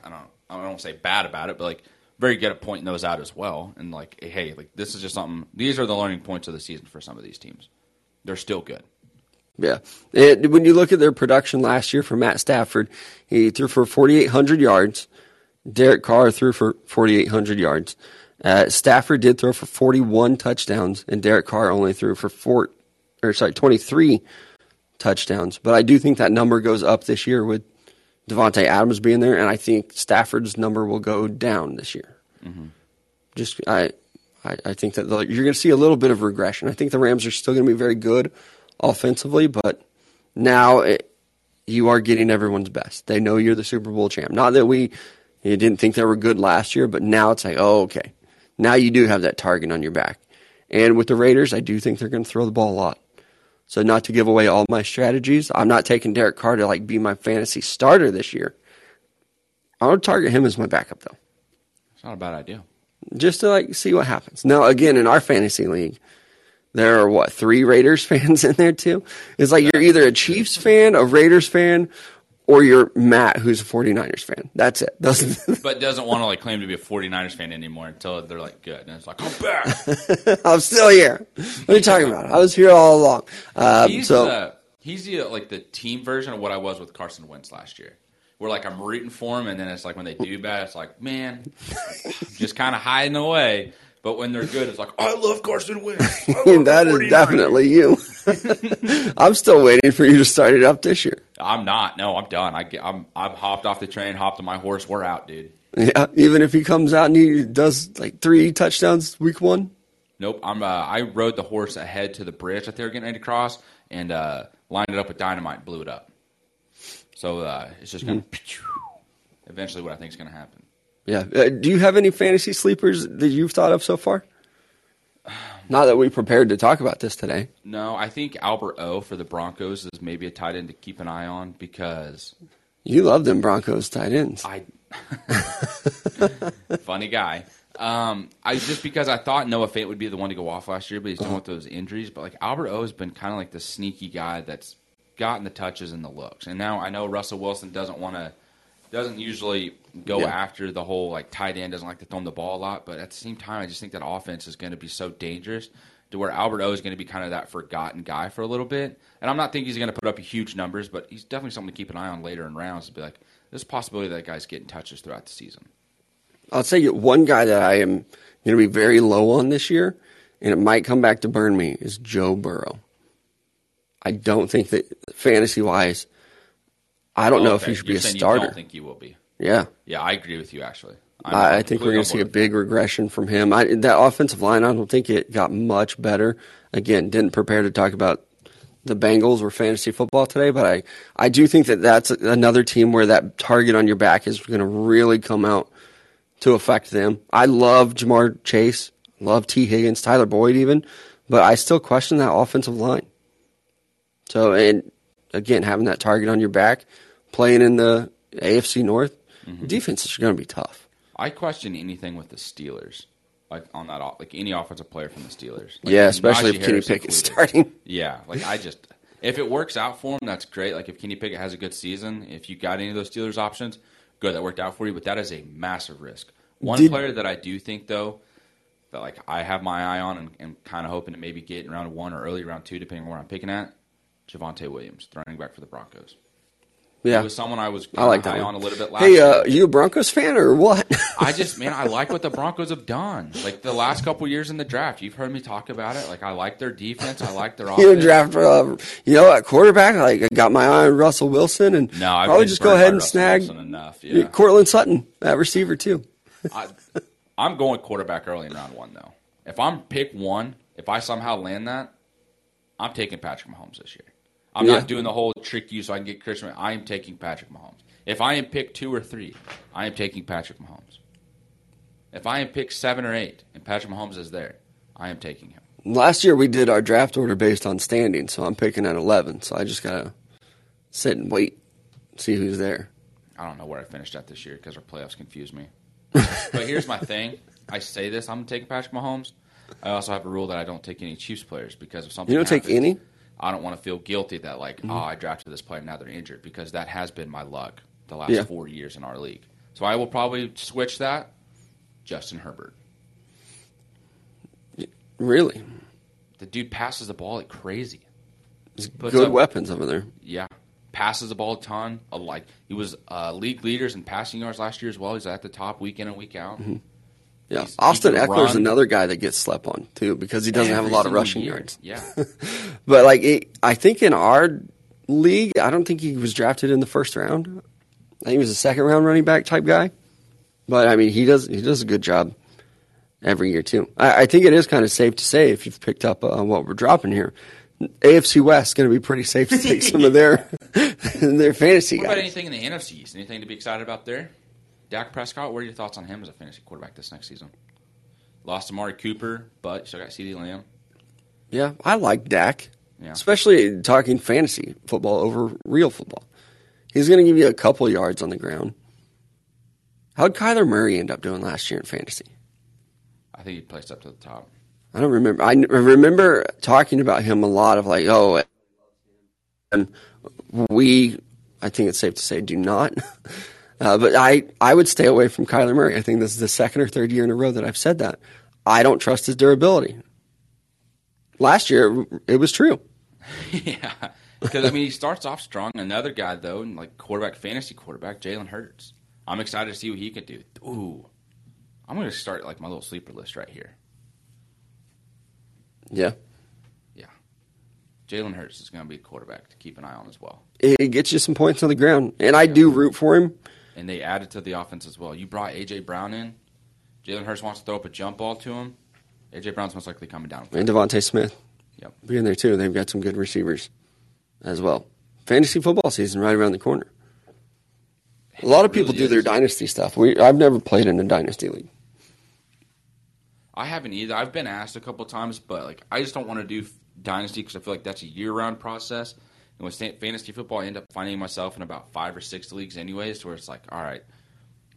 I don't say bad about it, but like very good at pointing those out as well. And like, hey, like this is just something. These are the learning points of the season for some of these teams. They're still good. Yeah, when you look at their production last year for Matt Stafford, he threw for 4,800 yards Derek Carr threw for 4,800 yards. Stafford did throw for 41 touchdowns, and Derek Carr only threw for 23 touchdowns. But I do think that number goes up this year with Devontae Adams being there, and I think Stafford's number will go down this year. Mm-hmm. I think that you're going to see a little bit of regression. I think the Rams are still going to be very good offensively, but now you are getting everyone's best. They know you're the Super Bowl champ. Not that you didn't think they were good last year, but now it's like, oh, okay. Now you do have that target on your back. And with the Raiders, I do think they're going to throw the ball a lot. So not to give away all my strategies, I'm not taking Derek Carr to be my fantasy starter this year. I would target him as my backup, though. It's not a bad idea. Just to see what happens. Now, again, in our fantasy league, there are, 3 Raiders fans in there, too? It's you're either a Chiefs fan, a Raiders fan, or you're Matt, who's a 49ers fan. That's it. But doesn't want to, claim to be a 49ers fan anymore until they're, good. And it's I'm back. I'm still here. What are you talking about? I was here all along. He's the team version of what I was with Carson Wentz last year. Where, I'm rooting for him, and then it's when they do bad, it's man, just kind of hiding away. But when they're good, it's I love Carson Wentz. That is definitely you. I'm still waiting for you to start it up this year. I'm not. No, I'm done. I've hopped off the train, hopped on my horse. We're out, dude. Yeah, even if he comes out and he does 3 touchdowns week one? Nope. I rode the horse ahead to the bridge that they were getting ready to cross and lined it up with dynamite and blew it up. So it's just going to eventually what I think is going to happen. Yeah. Do you have any fantasy sleepers that you've thought of so far? Not that we prepared to talk about this today. No, I think Albert O for the Broncos is maybe a tight end to keep an eye on because... You love them Broncos tight ends. Funny guy. Just because I thought Noah Fant would be the one to go off last year, but he's done with those injuries. But Albert O has been kind of the sneaky guy that's gotten the touches and the looks. And now I know Russell Wilson doesn't usually go after the whole tight end, doesn't like to throw him the ball a lot. But at the same time, I just think that offense is going to be so dangerous to where Albert O is going to be kind of that forgotten guy for a little bit. And I'm not thinking he's going to put up huge numbers, but he's definitely something to keep an eye on later in rounds to be there's a possibility that guy's getting touches throughout the season. I'll tell you one guy that I am going to be very low on this year, and it might come back to burn me, is Joe Burrow. I don't think that fantasy-wise, I don't know if he should be a starter. I don't think he will be. Yeah. Yeah, I agree with you, actually. I think we're going to see a big regression from him. That offensive line, I don't think it got much better. Again, didn't prepare to talk about the Bengals or fantasy football today, but I do think that that's another team where that target on your back is going to really come out to affect them. I love Jamar Chase, love T. Higgins, Tyler Boyd even, but I still question that offensive line. So, and again, having that target on your back, playing in the AFC North, defenses are going to be tough. I question anything with the Steelers, on that, any offensive player from the Steelers. Yeah, especially if Kenny Pickett starting. Yeah, if it works out for him, that's great. If Kenny Pickett has a good season, if you got any of those Steelers options, good, that worked out for you. But that is a massive risk. One player that I do think though that I have my eye on and kind of hoping to maybe get in round one or early round two, depending on where I'm picking at. Javonte Williams, running back for the Broncos. Yeah. He was someone I was high on a little bit last year. Hey, you a Broncos fan or what? I like what the Broncos have done. The last couple years in the draft, you've heard me talk about it. I like their defense. I like their offense. You draft, at quarterback, I got my eye on Russell Wilson. And no, I've probably just go ahead and Russell snag enough. Yeah. Cortland Sutton, that receiver too. I'm going quarterback early in round one, though. If I'm pick one, if I somehow land that, I'm taking Patrick Mahomes this year. I'm not doing the whole trick you so I can get Christian. I am taking Patrick Mahomes. If I am pick 2 or 3, I am taking Patrick Mahomes. If I am pick 7 or 8 and Patrick Mahomes is there, I am taking him. Last year we did our draft order based on standing, so I'm picking at 11. So I just got to sit and wait, see who's there. I don't know where I finished at this year because our playoffs confused me. But here's my thing. I say this, I'm taking Patrick Mahomes. I also have a rule that I don't take any Chiefs players because if something happens, take any? I don't want to feel guilty that, I drafted this player and now they're injured because that has been my luck the last 4 years in our league. So I will probably switch that. Justin Herbert. Really? The dude passes the ball like crazy. Good weapons over there. Yeah. passes the ball a ton. He was league leaders in passing yards last year as well. He's at the top week in and week out. Mm-hmm. Yeah, Austin Eckler's another guy that gets slept on too because he doesn't have a lot of rushing yards. Yeah, but I think in our league, I don't think he was drafted in the first round. I think he was a second round running back type guy. But I mean, he does a good job every year too. I think it is kind of safe to say if you've picked up what we're dropping here, AFC West is going to be pretty safe to take some of their fantasy. What about anything in the NFC East? Anything to be excited about there? Dak Prescott, what are your thoughts on him as a fantasy quarterback this next season? Lost Amari Cooper, but still got CeeDee Lamb. Yeah, I like Dak, especially talking fantasy football over real football. He's going to give you a couple yards on the ground. How'd Kyler Murray end up doing last year in fantasy? I think he placed up to the top. I don't remember. I remember talking about him a lot of and we, I think it's safe to say, do not. But I would stay away from Kyler Murray. I think this is the second or third year in a row that I've said that. I don't trust his durability. Last year, it was true. Yeah. Because, he starts off strong. Another guy, though, fantasy quarterback, Jalen Hurts. I'm excited to see what he could do. Ooh. I'm going to start, my little sleeper list right here. Yeah. Yeah. Jalen Hurts is going to be a quarterback to keep an eye on as well. It gets you some points on the ground. And I do root for him. And they added to the offense as well. You brought A.J. Brown in. Jalen Hurts wants to throw up a jump ball to him. A.J. Brown's most likely coming down. And Devontae Smith. Yep. Being there, too. They've got some good receivers as well. Fantasy football season right around the corner. A lot of people do their dynasty stuff. I've never played in a dynasty league. I haven't either. I've been asked a couple times, but I just don't want to do dynasty because I feel like that's a year-round process. And with fantasy football, I end up finding myself in about 5 or 6 leagues anyways, where it's all right,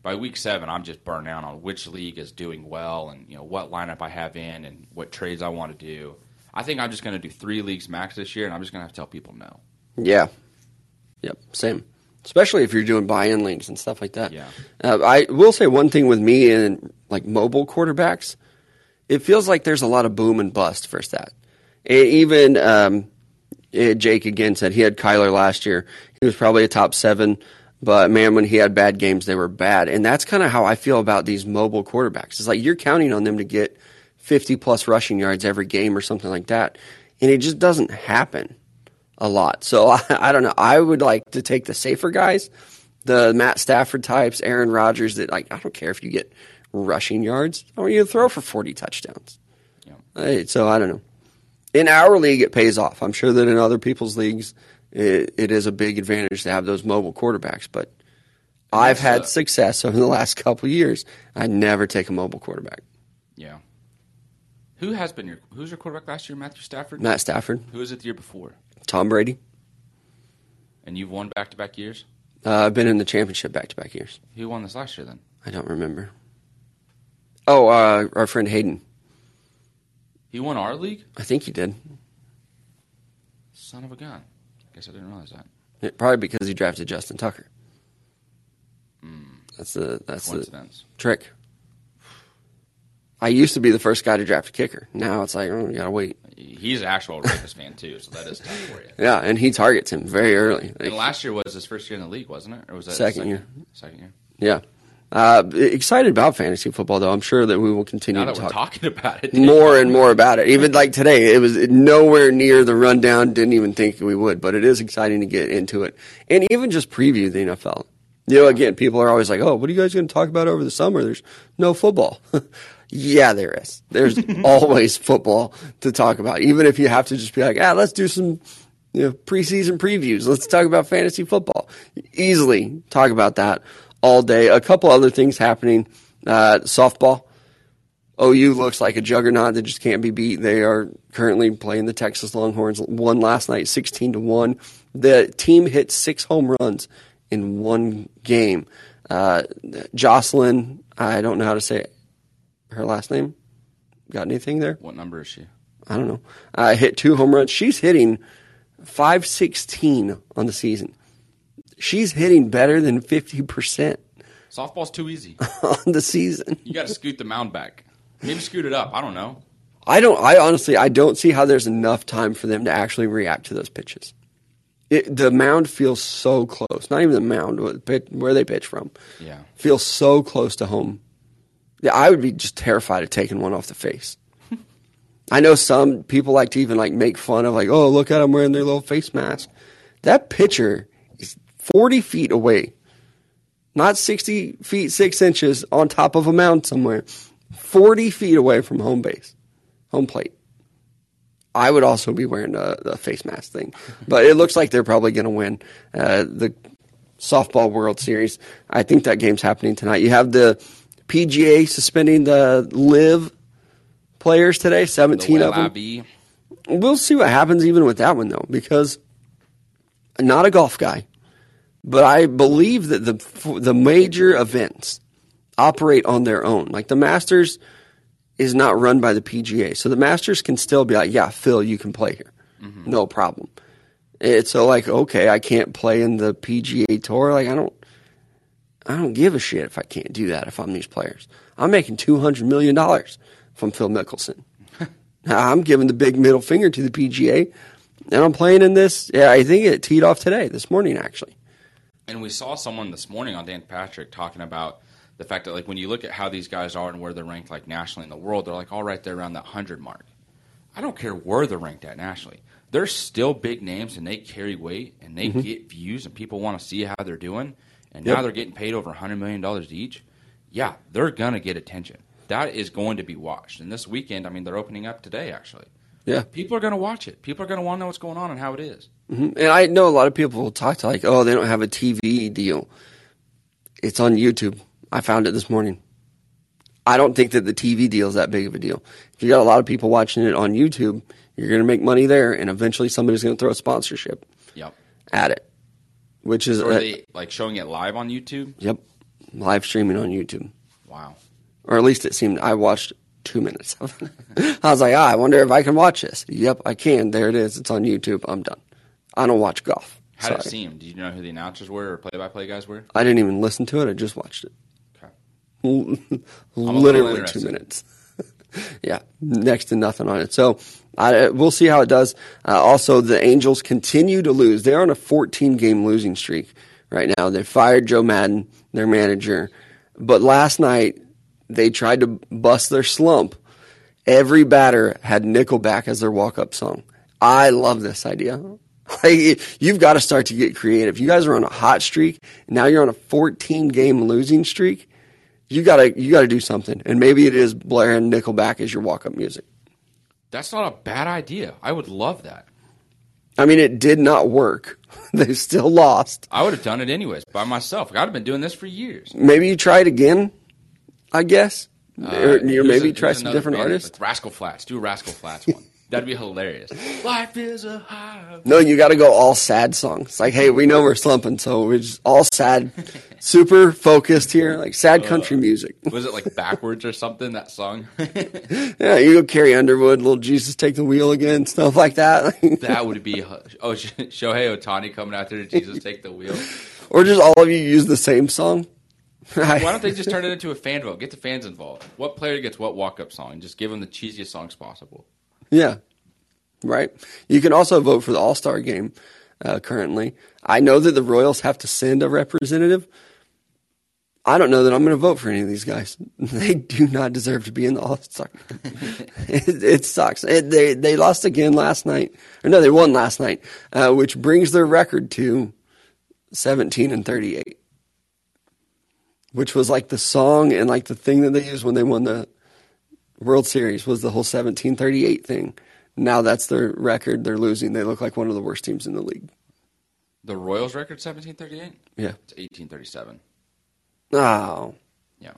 by week 7, I'm just burnt out on which league is doing well and what lineup I have in and what trades I want to do. I think I'm just going to do 3 leagues max this year, and I'm just going to have to tell people no. Yeah. Yep, same. Especially if you're doing buy-in leagues and stuff like that. Yeah. I will say one thing with me and mobile quarterbacks, it feels like there's a lot of boom and bust for that. Even Jake again said he had Kyler last year. He was probably a top 7, but man, when he had bad games, they were bad. And that's kind of how I feel about these mobile quarterbacks. It's you're counting on them to get 50-plus rushing yards every game or something like that, and it just doesn't happen a lot. So I don't know. I would like to take the safer guys, the Matt Stafford types, Aaron Rodgers, that I don't care if you get rushing yards. I want you to throw for 40 touchdowns. Yeah. So I don't know. In our league, it pays off. I'm sure that in other people's leagues, it is a big advantage to have those mobile quarterbacks. But I've had success over the last couple of years. I never take a mobile quarterback. Yeah. Who's your quarterback last year, Matthew Stafford? Matt Stafford. Who was it the year before? Tom Brady. And you've won back-to-back years? I've been in the championship back-to-back years. Who won this last year then? I don't remember. Oh, our friend Hayden. He won our league? I think he did. Son of a gun. I guess I didn't realize that. Probably because he drafted Justin Tucker. That's the trick. I used to be the first guy to draft a kicker. Now it's you gotta wait. He's an actual Ravens fan too, so that is tough for you. Yeah, and he targets him very early. And last year was his first year in the league, wasn't it? Or was that second year? Second year. Yeah. Excited about fantasy football, though. I'm sure that we will continue to talking about it, more and more about it. Even today, it was nowhere near the rundown. Didn't even think we would, but it is exciting to get into it and even just preview the NFL. Again, people are always "Oh, what are you guys going to talk about over the summer? There's no football." Yeah, there is. There's always football to talk about, even if you have to just be let's do some preseason previews. Let's talk about fantasy football. Easily talk about that all day. A couple other things happening. Softball. OU looks like a juggernaut that just can't be beat. They are currently playing the Texas Longhorns. Won last night, 16-1. The team hit 6 home runs in one game. Jocelyn, I don't know how to say it. Her last name? Got anything there? What number is she? I don't know. Hit 2 home runs. She's hitting .516 on the season. She's hitting better than 50%. Softball's too easy on the season. You got to scoot the mound back. Maybe scoot it up. I don't know. I honestly don't see how there's enough time for them to actually react to those pitches. The mound feels so close. Not even the mound, where they pitch from. Yeah, feels so close to home. Yeah, I would be just terrified of taking one off the face. I know some people like to even make fun of oh, look at them wearing their little face mask. That pitcher is 40 feet away, not 60 feet 6 inches on top of a mound somewhere. 40 feet away from home base, home plate. I would also be wearing the face mask thing. But it looks like they're probably going to win the Softball World Series. I think that game's happening tonight. You have the PGA suspending the LIV players today, 17 of them. We'll see what happens even with that one, though, because I'm not a golf guy. But I believe that the major events operate on their own. Like the Masters is not run by the PGA. So the Masters can still be yeah, Phil, you can play here. Mm-hmm. No problem. It's so okay, I can't play in the PGA Tour. I don't give a shit if I can't do that if I'm these players. I'm making $200 million from Phil Mickelson. I'm giving the big middle finger to the PGA, and I'm playing in this. Yeah, I think it teed off today, this morning, actually. And we saw someone this morning on Dan Patrick talking about the fact that, when you look at how these guys are and where they're ranked, nationally in the world, they're, all right there around that 100 mark. I don't care where they're ranked at nationally. They're still big names, and they carry weight, and they mm-hmm. get views, and people want to see how they're doing. And yep. Now they're getting paid over $100 million each. Yeah, they're going to get attention. That is going to be watched. And this weekend, they're opening up today, actually. Yeah. People are going to watch it. People are going to want to know what's going on and how it is. Mm-hmm. And I know a lot of people will talk to, oh, they don't have a TV deal. It's on YouTube. I found it this morning. I don't think that the TV deal is that big of a deal. If you got a lot of people watching it on YouTube, you're going to make money there, and eventually somebody's going to throw a sponsorship yep. at it. Which is they showing it live on YouTube? Yep, live streaming on YouTube. Wow. Or at least it seemed. I watched 2 minutes of it. I was I wonder if I can watch this. Yep, I can. There it is. It's on YouTube. I'm done. I don't watch golf. How did it seem? Did you know who the announcers were or play-by-play guys were? I didn't even listen to it. I just watched it. Literally 2 minutes. Yeah, next to nothing on it. So we'll see how it does. Also, the Angels continue to lose. They're on a 14-game losing streak right now. They fired Joe Madden, their manager. But last night, they tried to bust their slump. Every batter had Nickelback as their walk-up song. I love this idea. You've got to start to get creative. You guys are on a hot streak. Now you're on a 14-game losing streak. You gotta do something, and maybe it is blaring Nickelback as your walk-up music. That's not a bad idea. I would love that. It did not work. They still lost. I would have done it anyways by myself. I'd have been doing this for years. Maybe you try it again. I guess. Or maybe try some different artists. Like Rascal Flatts. Do a Rascal Flatts one. That'd be hilarious. Life is a high. No, you got to go all sad songs. Hey, we know we're slumping, so we're just all sad, super focused here, sad country music. Was it backwards or something, that song? Yeah, you go Carrie Underwood, Little Jesus Take the Wheel again, stuff like that. That would be, Shohei Ohtani coming out there to Jesus Take the Wheel. Or just all of you use the same song. Why don't they just turn it into a fan vote? Get the fans involved. What player gets what walk-up song? Just give them the cheesiest songs possible. Yeah, right. You can also vote for the All-Star game currently. I know that the Royals have to send a representative. I don't know that I'm going to vote for any of these guys. They do not deserve to be in the All-Star. It sucks. They lost again last night. Or no, they won last night, which brings their record to 17-38, which was the song and the thing that they used when they won the World Series was the whole 17-38 thing. Now that's their record. They're losing. They look like one of the worst teams in the league. The Royals' record 17-38? Yeah. It's 18-37. Oh. Yeah.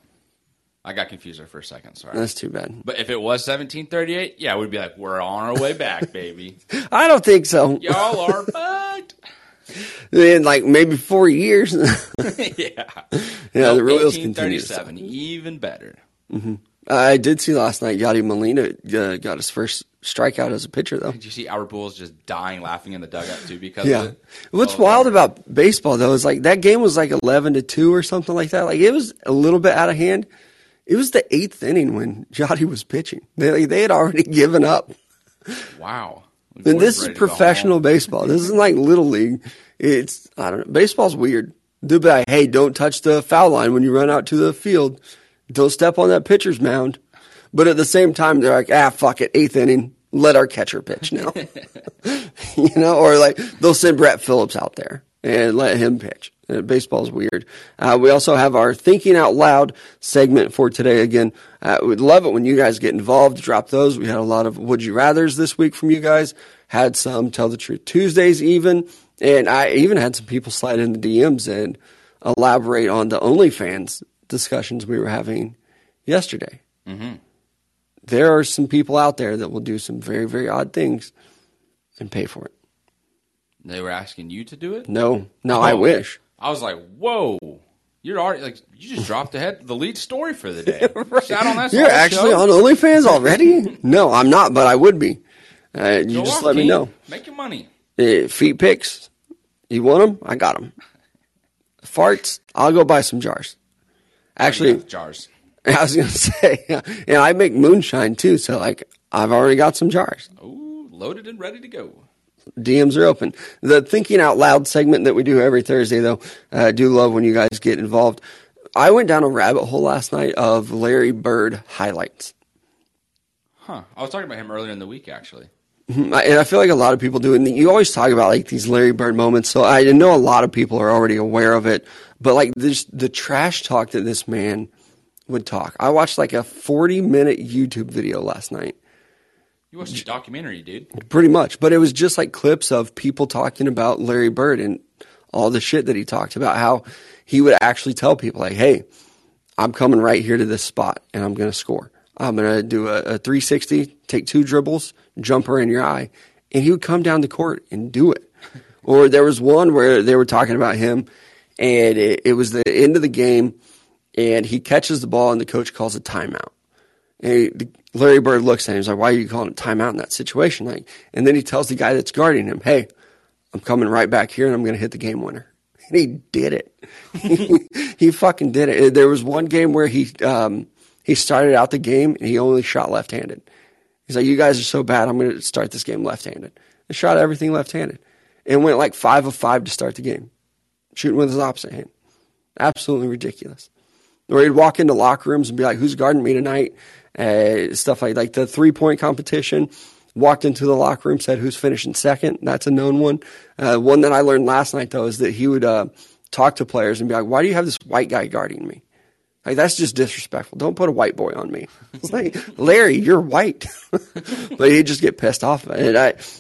I got confused there for a second. Sorry. That's too bad. But if it was 17-38, yeah, we'd be we're on our way back, baby. I don't think so. Y'all are fucked. Then, maybe 4 years. Yeah. Yeah, the Royals continue. 18-37, even better. Mm-hmm. I did see last night Yadi Molina got his first strikeout as a pitcher, though. Did you see Albert Pujols just dying laughing in the dugout, too, because yeah. of it? What's wild about baseball, though, is that game was 11-2 or something like that. It was a little bit out of hand. It was the eighth inning when Yadi was pitching. They had already given up. Wow. And this is professional baseball. This isn't like Little League. It's, I don't know. Baseball's weird. They'll be like, hey, don't touch the foul line when you run out to the field. Don't step on that pitcher's mound. But at the same time, they're like, ah, fuck it, eighth inning, let our catcher pitch now. You know, or like they'll send Brett Phillips out there and let him pitch. Baseball's weird. We also have our Thinking Out Loud segment for today. Again, we'd love it when you guys get involved. Drop those. We had a lot of Would You Rathers this week from you guys. Had some Tell the Truth Tuesdays even. And I even had some people slide into DMs and elaborate on the OnlyFans discussions we were having yesterday. Mm-hmm. There are some people out there that will do some very, very odd things and pay for it. They were asking you to do it? No, I wish. I was like, whoa, you're already like, you just dropped the lead story for the day. Right. Shout on that. You're actually show on OnlyFans already? No, I'm not, but I would be. You just let me know. Make your money. Feet pics. You want them? I got them. Farts. I'll go buy some jars. Actually, jars. I was going to say, yeah, I make moonshine too. So like, I've already got some jars. Oh, loaded and ready to go. DMs are open. The Thinking Out Loud segment that we do every Thursday, though, I do love when you guys get involved. I went down a rabbit hole last night of Larry Bird highlights. Huh. I was talking about him earlier in the week, actually. And I feel like a lot of people do it. And you always talk about like these Larry Bird moments. So I know a lot of people are already aware of it. But like the trash talk that this man would talk. I watched like a 40-minute YouTube video last night. You watched a documentary, dude. Pretty much. But it was just like clips of people talking about Larry Bird and all the shit that he talked about, how he would actually tell people like, hey, I'm coming right here to this spot and I'm going to score. I'm going to do a 360, take two dribbles, jumper in your eye. And he would come down the court and do it. Or there was one where they were talking about him and it was the end of the game and he catches the ball and the coach calls a timeout. And Larry Bird looks at him. He's like, why are you calling a timeout in that situation? Like, and then he tells the guy that's guarding him, hey, I'm coming right back here and I'm going to hit the game winner. And he did it. He fucking did it. There was one game where he started out the game and he only shot left-handed. He's like, you guys are so bad. I'm going to start this game left-handed. And shot everything left-handed. And went like 5 of 5 to start the game. Shooting with his opposite hand. Absolutely ridiculous. Or he'd walk into locker rooms and be like, who's guarding me tonight? Stuff like the three-point competition. Walked into the locker room, said who's finishing second. That's a known one. One that I learned last night, though, is that he would talk to players and be like, why do you have this white guy guarding me? Like, that's just disrespectful. Don't put a white boy on me. It's like, Larry, you're white. But he'd just get pissed off about it.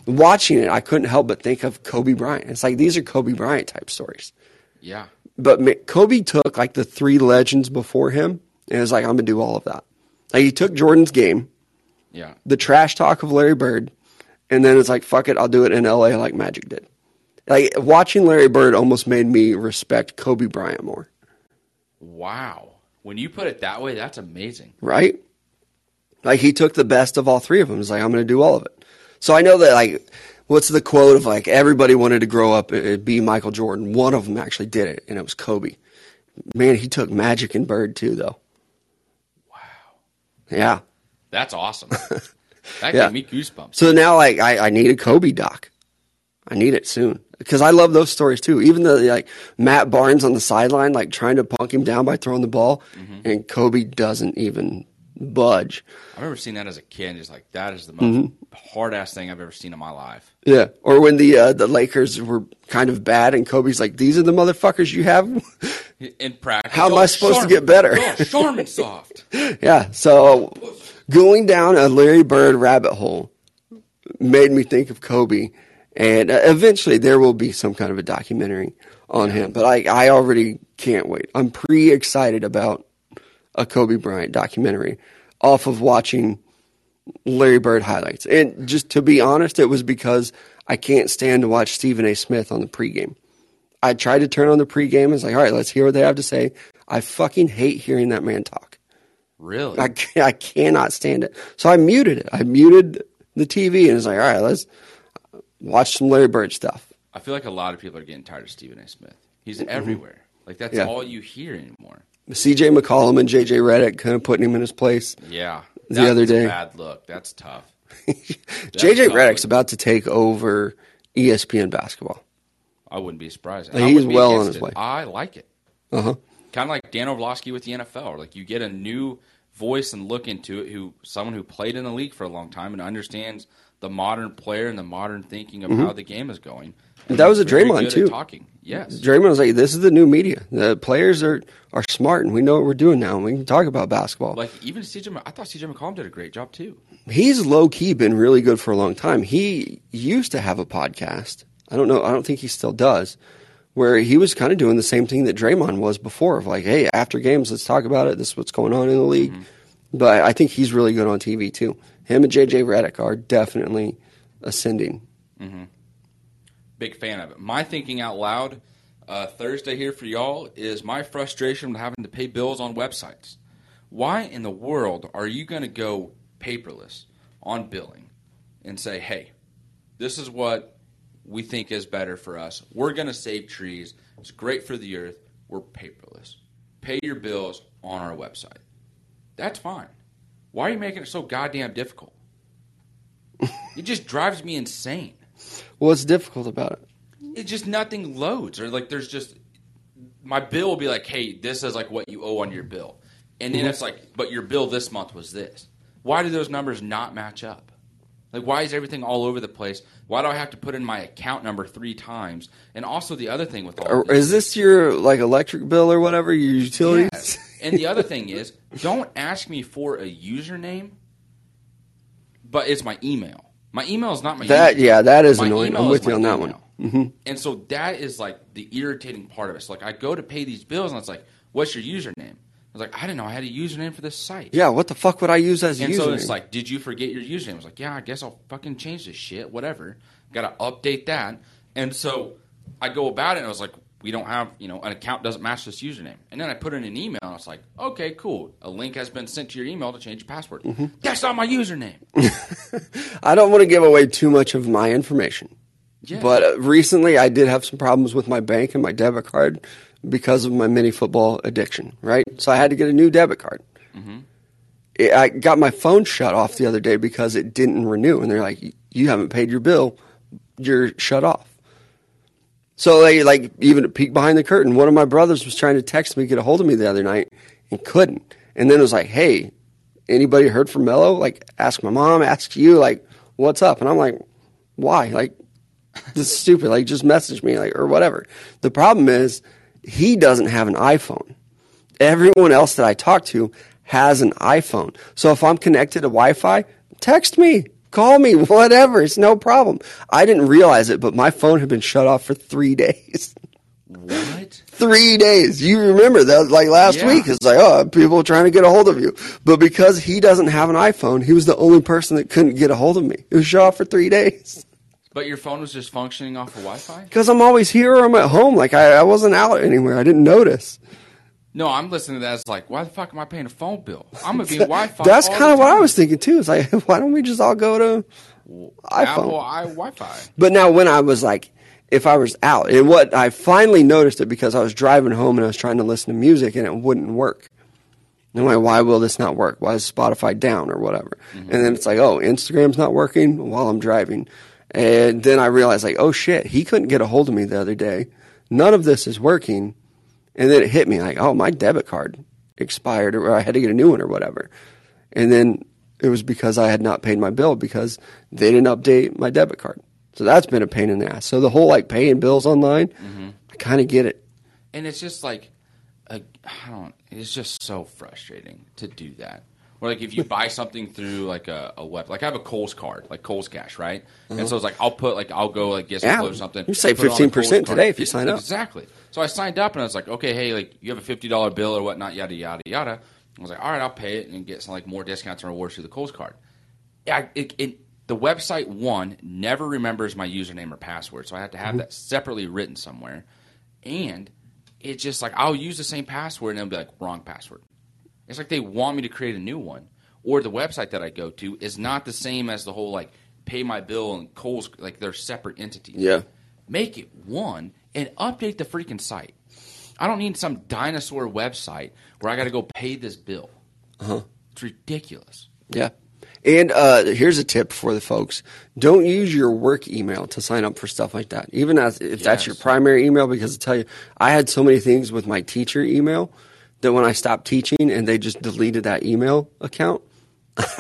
And watching it, I couldn't help but think of Kobe Bryant. It's like, these are Kobe Bryant type stories. Yeah. But Kobe took like the 3 legends before him and was like, I'm going to do all of that. Like he took Jordan's game, yeah, the trash talk of Larry Bird, and then it's like, fuck it, I'll do it in LA like Magic did. Like watching Larry Bird almost made me respect Kobe Bryant more. Wow. When you put it that way, that's amazing. Right? Like he took the best of all 3 of them. He's like, I'm going to do all of it. So I know that like, what's the quote of like, everybody wanted to grow up and be Michael Jordan. One of them actually did it, and it was Kobe. Man, he took Magic and Bird too, though. Yeah. That's awesome. That gave me goosebumps. So now like I need a Kobe doc. I need it soon. Because I love those stories too. Even though like Matt Barnes on the sideline, like trying to punk him down by throwing the ball, and Kobe doesn't even budge. I remember seeing that as a kid and just like that is the most hard ass thing I've ever seen in my life. Yeah. Or when the Lakers were kind of bad and Kobe's like, these are the motherfuckers you have in practice. How am I supposed to get better? Charmin soft. Yeah. So going down a Larry Bird rabbit hole made me think of Kobe. And eventually there will be some kind of a documentary on him. But I already can't wait. I'm excited about a Kobe Bryant documentary off of watching Larry Bird highlights. And just to be honest, it was because I can't stand to watch Stephen A. Smith on the pregame. I tried to turn on the pregame. It's like, all right, let's hear what they have to say. I fucking hate hearing that man talk. Really? I cannot stand it. So I muted it. I muted the TV and it's like, all right, let's watch some Larry Bird stuff. I feel like a lot of people are getting tired of Stephen A. Smith. He's everywhere. Like that's all you hear anymore. CJ McCollum and JJ Redick kind of putting him in his place. Yeah. The other day. That's a bad look. That's tough. JJ Redick's about to take over ESPN basketball. I wouldn't be surprised. Like, he's well on his way. I like it. Uh-huh. Kind of like Dan Orlovsky with the NFL. Like, you get a new voice and look into it, someone who played in the league for a long time and understands the modern player and the modern thinking of how the game is going. And that was a Draymond, too. Talking. Yes. Draymond was like, this is the new media. The players are smart, and we know what we're doing now, and we can talk about basketball. Like, even CJ, I thought CJ McCollum did a great job, too. He's low-key been really good for a long time. He used to have a podcast. I don't know. I don't think he still does, where he was kind of doing the same thing that Draymond was before, of like, hey, after games, let's talk about it. This is what's going on in the league. Mm-hmm. But I think he's really good on TV, too. Him and J.J. Redick are definitely ascending. Mm-hmm. Big fan of it. My thinking out loud Thursday here for y'all is my frustration with having to pay bills on websites. Why in the world are you going to go paperless on billing and say, hey, this is what we think is better for us. We're going to save trees. It's great for the earth. We're paperless. Pay your bills on our website. That's fine. Why are you making it so goddamn difficult? It just drives me insane. What's difficult about it? It's just nothing loads. Or like there's just – my bill will be like, hey, this is like what you owe on your bill. And then it's like, but your bill this month was this. Why do those numbers not match up? Like, why is everything all over the place? Why do I have to put in my account number 3 times? And also the other thing with all this. Is this your, like, electric bill or whatever, your utilities? Yes. And the other thing is, don't ask me for a username, but it's my email. My email is not my username. Yeah, that is annoying. I'm with you on that one. Mm-hmm. And so that is, like, the irritating part of it. So, like, I go to pay these bills, and it's like, what's your username? I was like, I didn't know I had a username for this site. Yeah, what the fuck would I use as a username? And so it's like, did you forget your username? I was like, yeah, I guess I'll fucking change this shit, whatever. Got to update that. And so I go about it, and I was like, we don't have, you know, an account doesn't match this username. And then I put in an email, and I was like, okay, cool. A link has been sent to your email to change your password. Mm-hmm. That's not my username. I don't want to give away too much of my information. Yeah. But recently I did have some problems with my bank and my debit card because of my mini football addiction, right? So I had to get a new debit card. Mm-hmm. I got my phone shut off the other day because it didn't renew. And they're like, you haven't paid your bill. You're shut off. So they like even a peek behind the curtain. One of my brothers was trying to text me, get a hold of me the other night and couldn't. And then it was like, hey, anybody heard from Mello? Like ask my mom, ask you, like what's up? And I'm like, why? Like this is stupid. Like just message me like or whatever. The problem is he doesn't have an iPhone. Everyone else that I talk to has an iPhone. So if I'm connected to Wi-Fi, text me. Call me, whatever. It's no problem. I didn't realize it, but my phone had been shut off for 3 days. What? 3 days. You remember that, like last week. It's like, oh, people are trying to get a hold of you. But because he doesn't have an iPhone, he was the only person that couldn't get a hold of me. It was shut off for 3 days. But your phone was just functioning off of Wi-Fi? Because I'm always here or I'm at home. Like, I wasn't out anywhere. I didn't notice. No, I'm listening to that. It's like, why the fuck am I paying a phone bill? I'm going to be Wi-Fi. That's kind of what I was thinking, too. It's like, why don't we just all go to Apple Wi-Fi? But now when I was like, if I was out, and what I finally noticed it because I was driving home and I was trying to listen to music and it wouldn't work. And I'm like, why will this not work? Why is Spotify down or whatever? Mm-hmm. And then it's like, oh, Instagram's not working while I'm driving. And then I realized like, oh, shit, he couldn't get a hold of me the other day. None of this is working. And then it hit me like, oh, my debit card expired or I had to get a new one or whatever. And then it was because I had not paid my bill because they didn't update my debit card. So that's been a pain in the ass. So the whole like paying bills online, I kind of get it. And it's just like, it's just so frustrating to do that. Or like if you buy something through like a web, like I have a Kohl's card, like Kohl's Cash, right? And so it's like I'll go get some clothes or something. You save 15% today if you sign up. Exactly. So I signed up and I was like, okay, hey, like you have a $50 bill or whatnot, yada yada yada. I was like, all right, I'll pay it and get some like more discounts and rewards through the Kohl's card. Yeah, the website one never remembers my username or password, so I have to have that separately written somewhere. And it's just like I'll use the same password and it'll be like wrong password. It's like they want me to create a new one, or the website that I go to is not the same as the whole like pay my bill and Kohl's, like they're separate entities. Yeah, make it one and update the freaking site. I don't need some dinosaur website where I got to go pay this bill. It's ridiculous. Yeah, And here's a tip for the folks. Don't use your work email to sign up for stuff like that, even as if that's your primary email, because I tell you, I had so many things with my teacher email that when I stopped teaching and they just deleted that email account,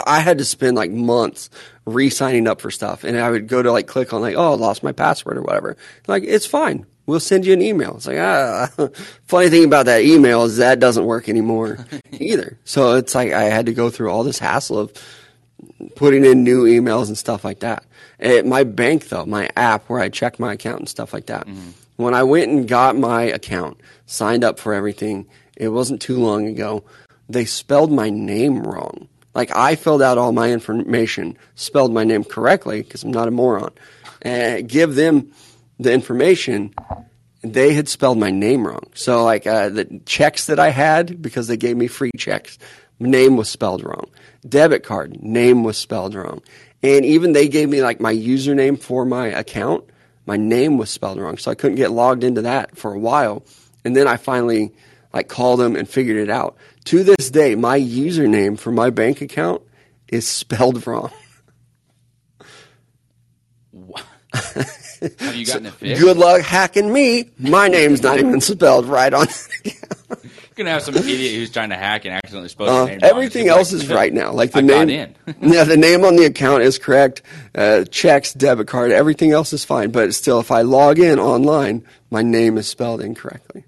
I had to spend like months re-signing up for stuff. And I would go to like click on like, oh, I lost my password or whatever. Like, it's fine. We'll send you an email. It's like, funny thing about that email is that doesn't work anymore either. So it's like I had to go through all this hassle of putting in new emails and stuff like that. At my bank, though, my app where I check my account and stuff like that. Mm-hmm. When I went and got my account, signed up for everything, it wasn't too long ago, they spelled my name wrong. Like, I filled out all my information, spelled my name correctly because I'm not a moron, and give them the information, they had spelled my name wrong. So, like, the checks that I had, because they gave me free checks, name was spelled wrong. Debit card, name was spelled wrong. And even they gave me, like, my username for my account, my name was spelled wrong. So I couldn't get logged into that for a while. And then I finally, like, called them and figured it out. To this day, my username for my bank account is spelled wrong. Have you gotten it fixed? Good luck hacking me. My name's not even spelled right on the account. You're going to have some idiot who's trying to hack and accidentally spell the name. Everything else is right now. Like the name, yeah, the name on the account is correct. Checks, debit card, everything else is fine. But still, if I log in online, my name is spelled incorrectly.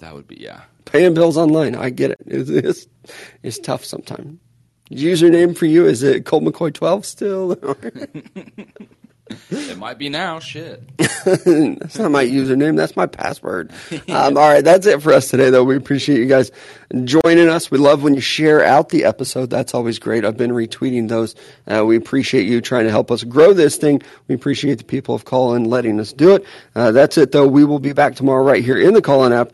That would be, yeah. Paying bills online, I get it. It's tough sometimes. Username for you, is it Colt McCoy 12 still? It might be now, shit. That's not my username, that's my password. All right, that's it for us today, though. We appreciate you guys joining us. We love when you share out the episode. That's always great. I've been retweeting those. We appreciate you trying to help us grow this thing. We appreciate the people of Call-In letting us do it. That's it, though. We will be back tomorrow right here in the Call-In app.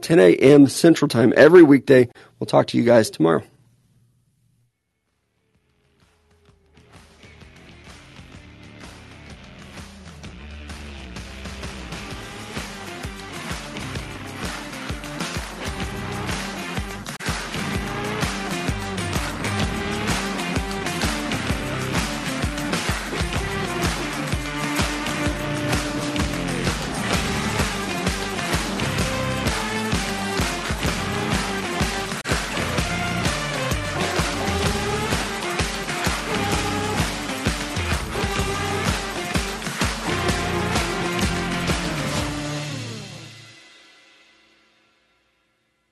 10 a.m. Central Time every weekday. We'll talk to you guys tomorrow.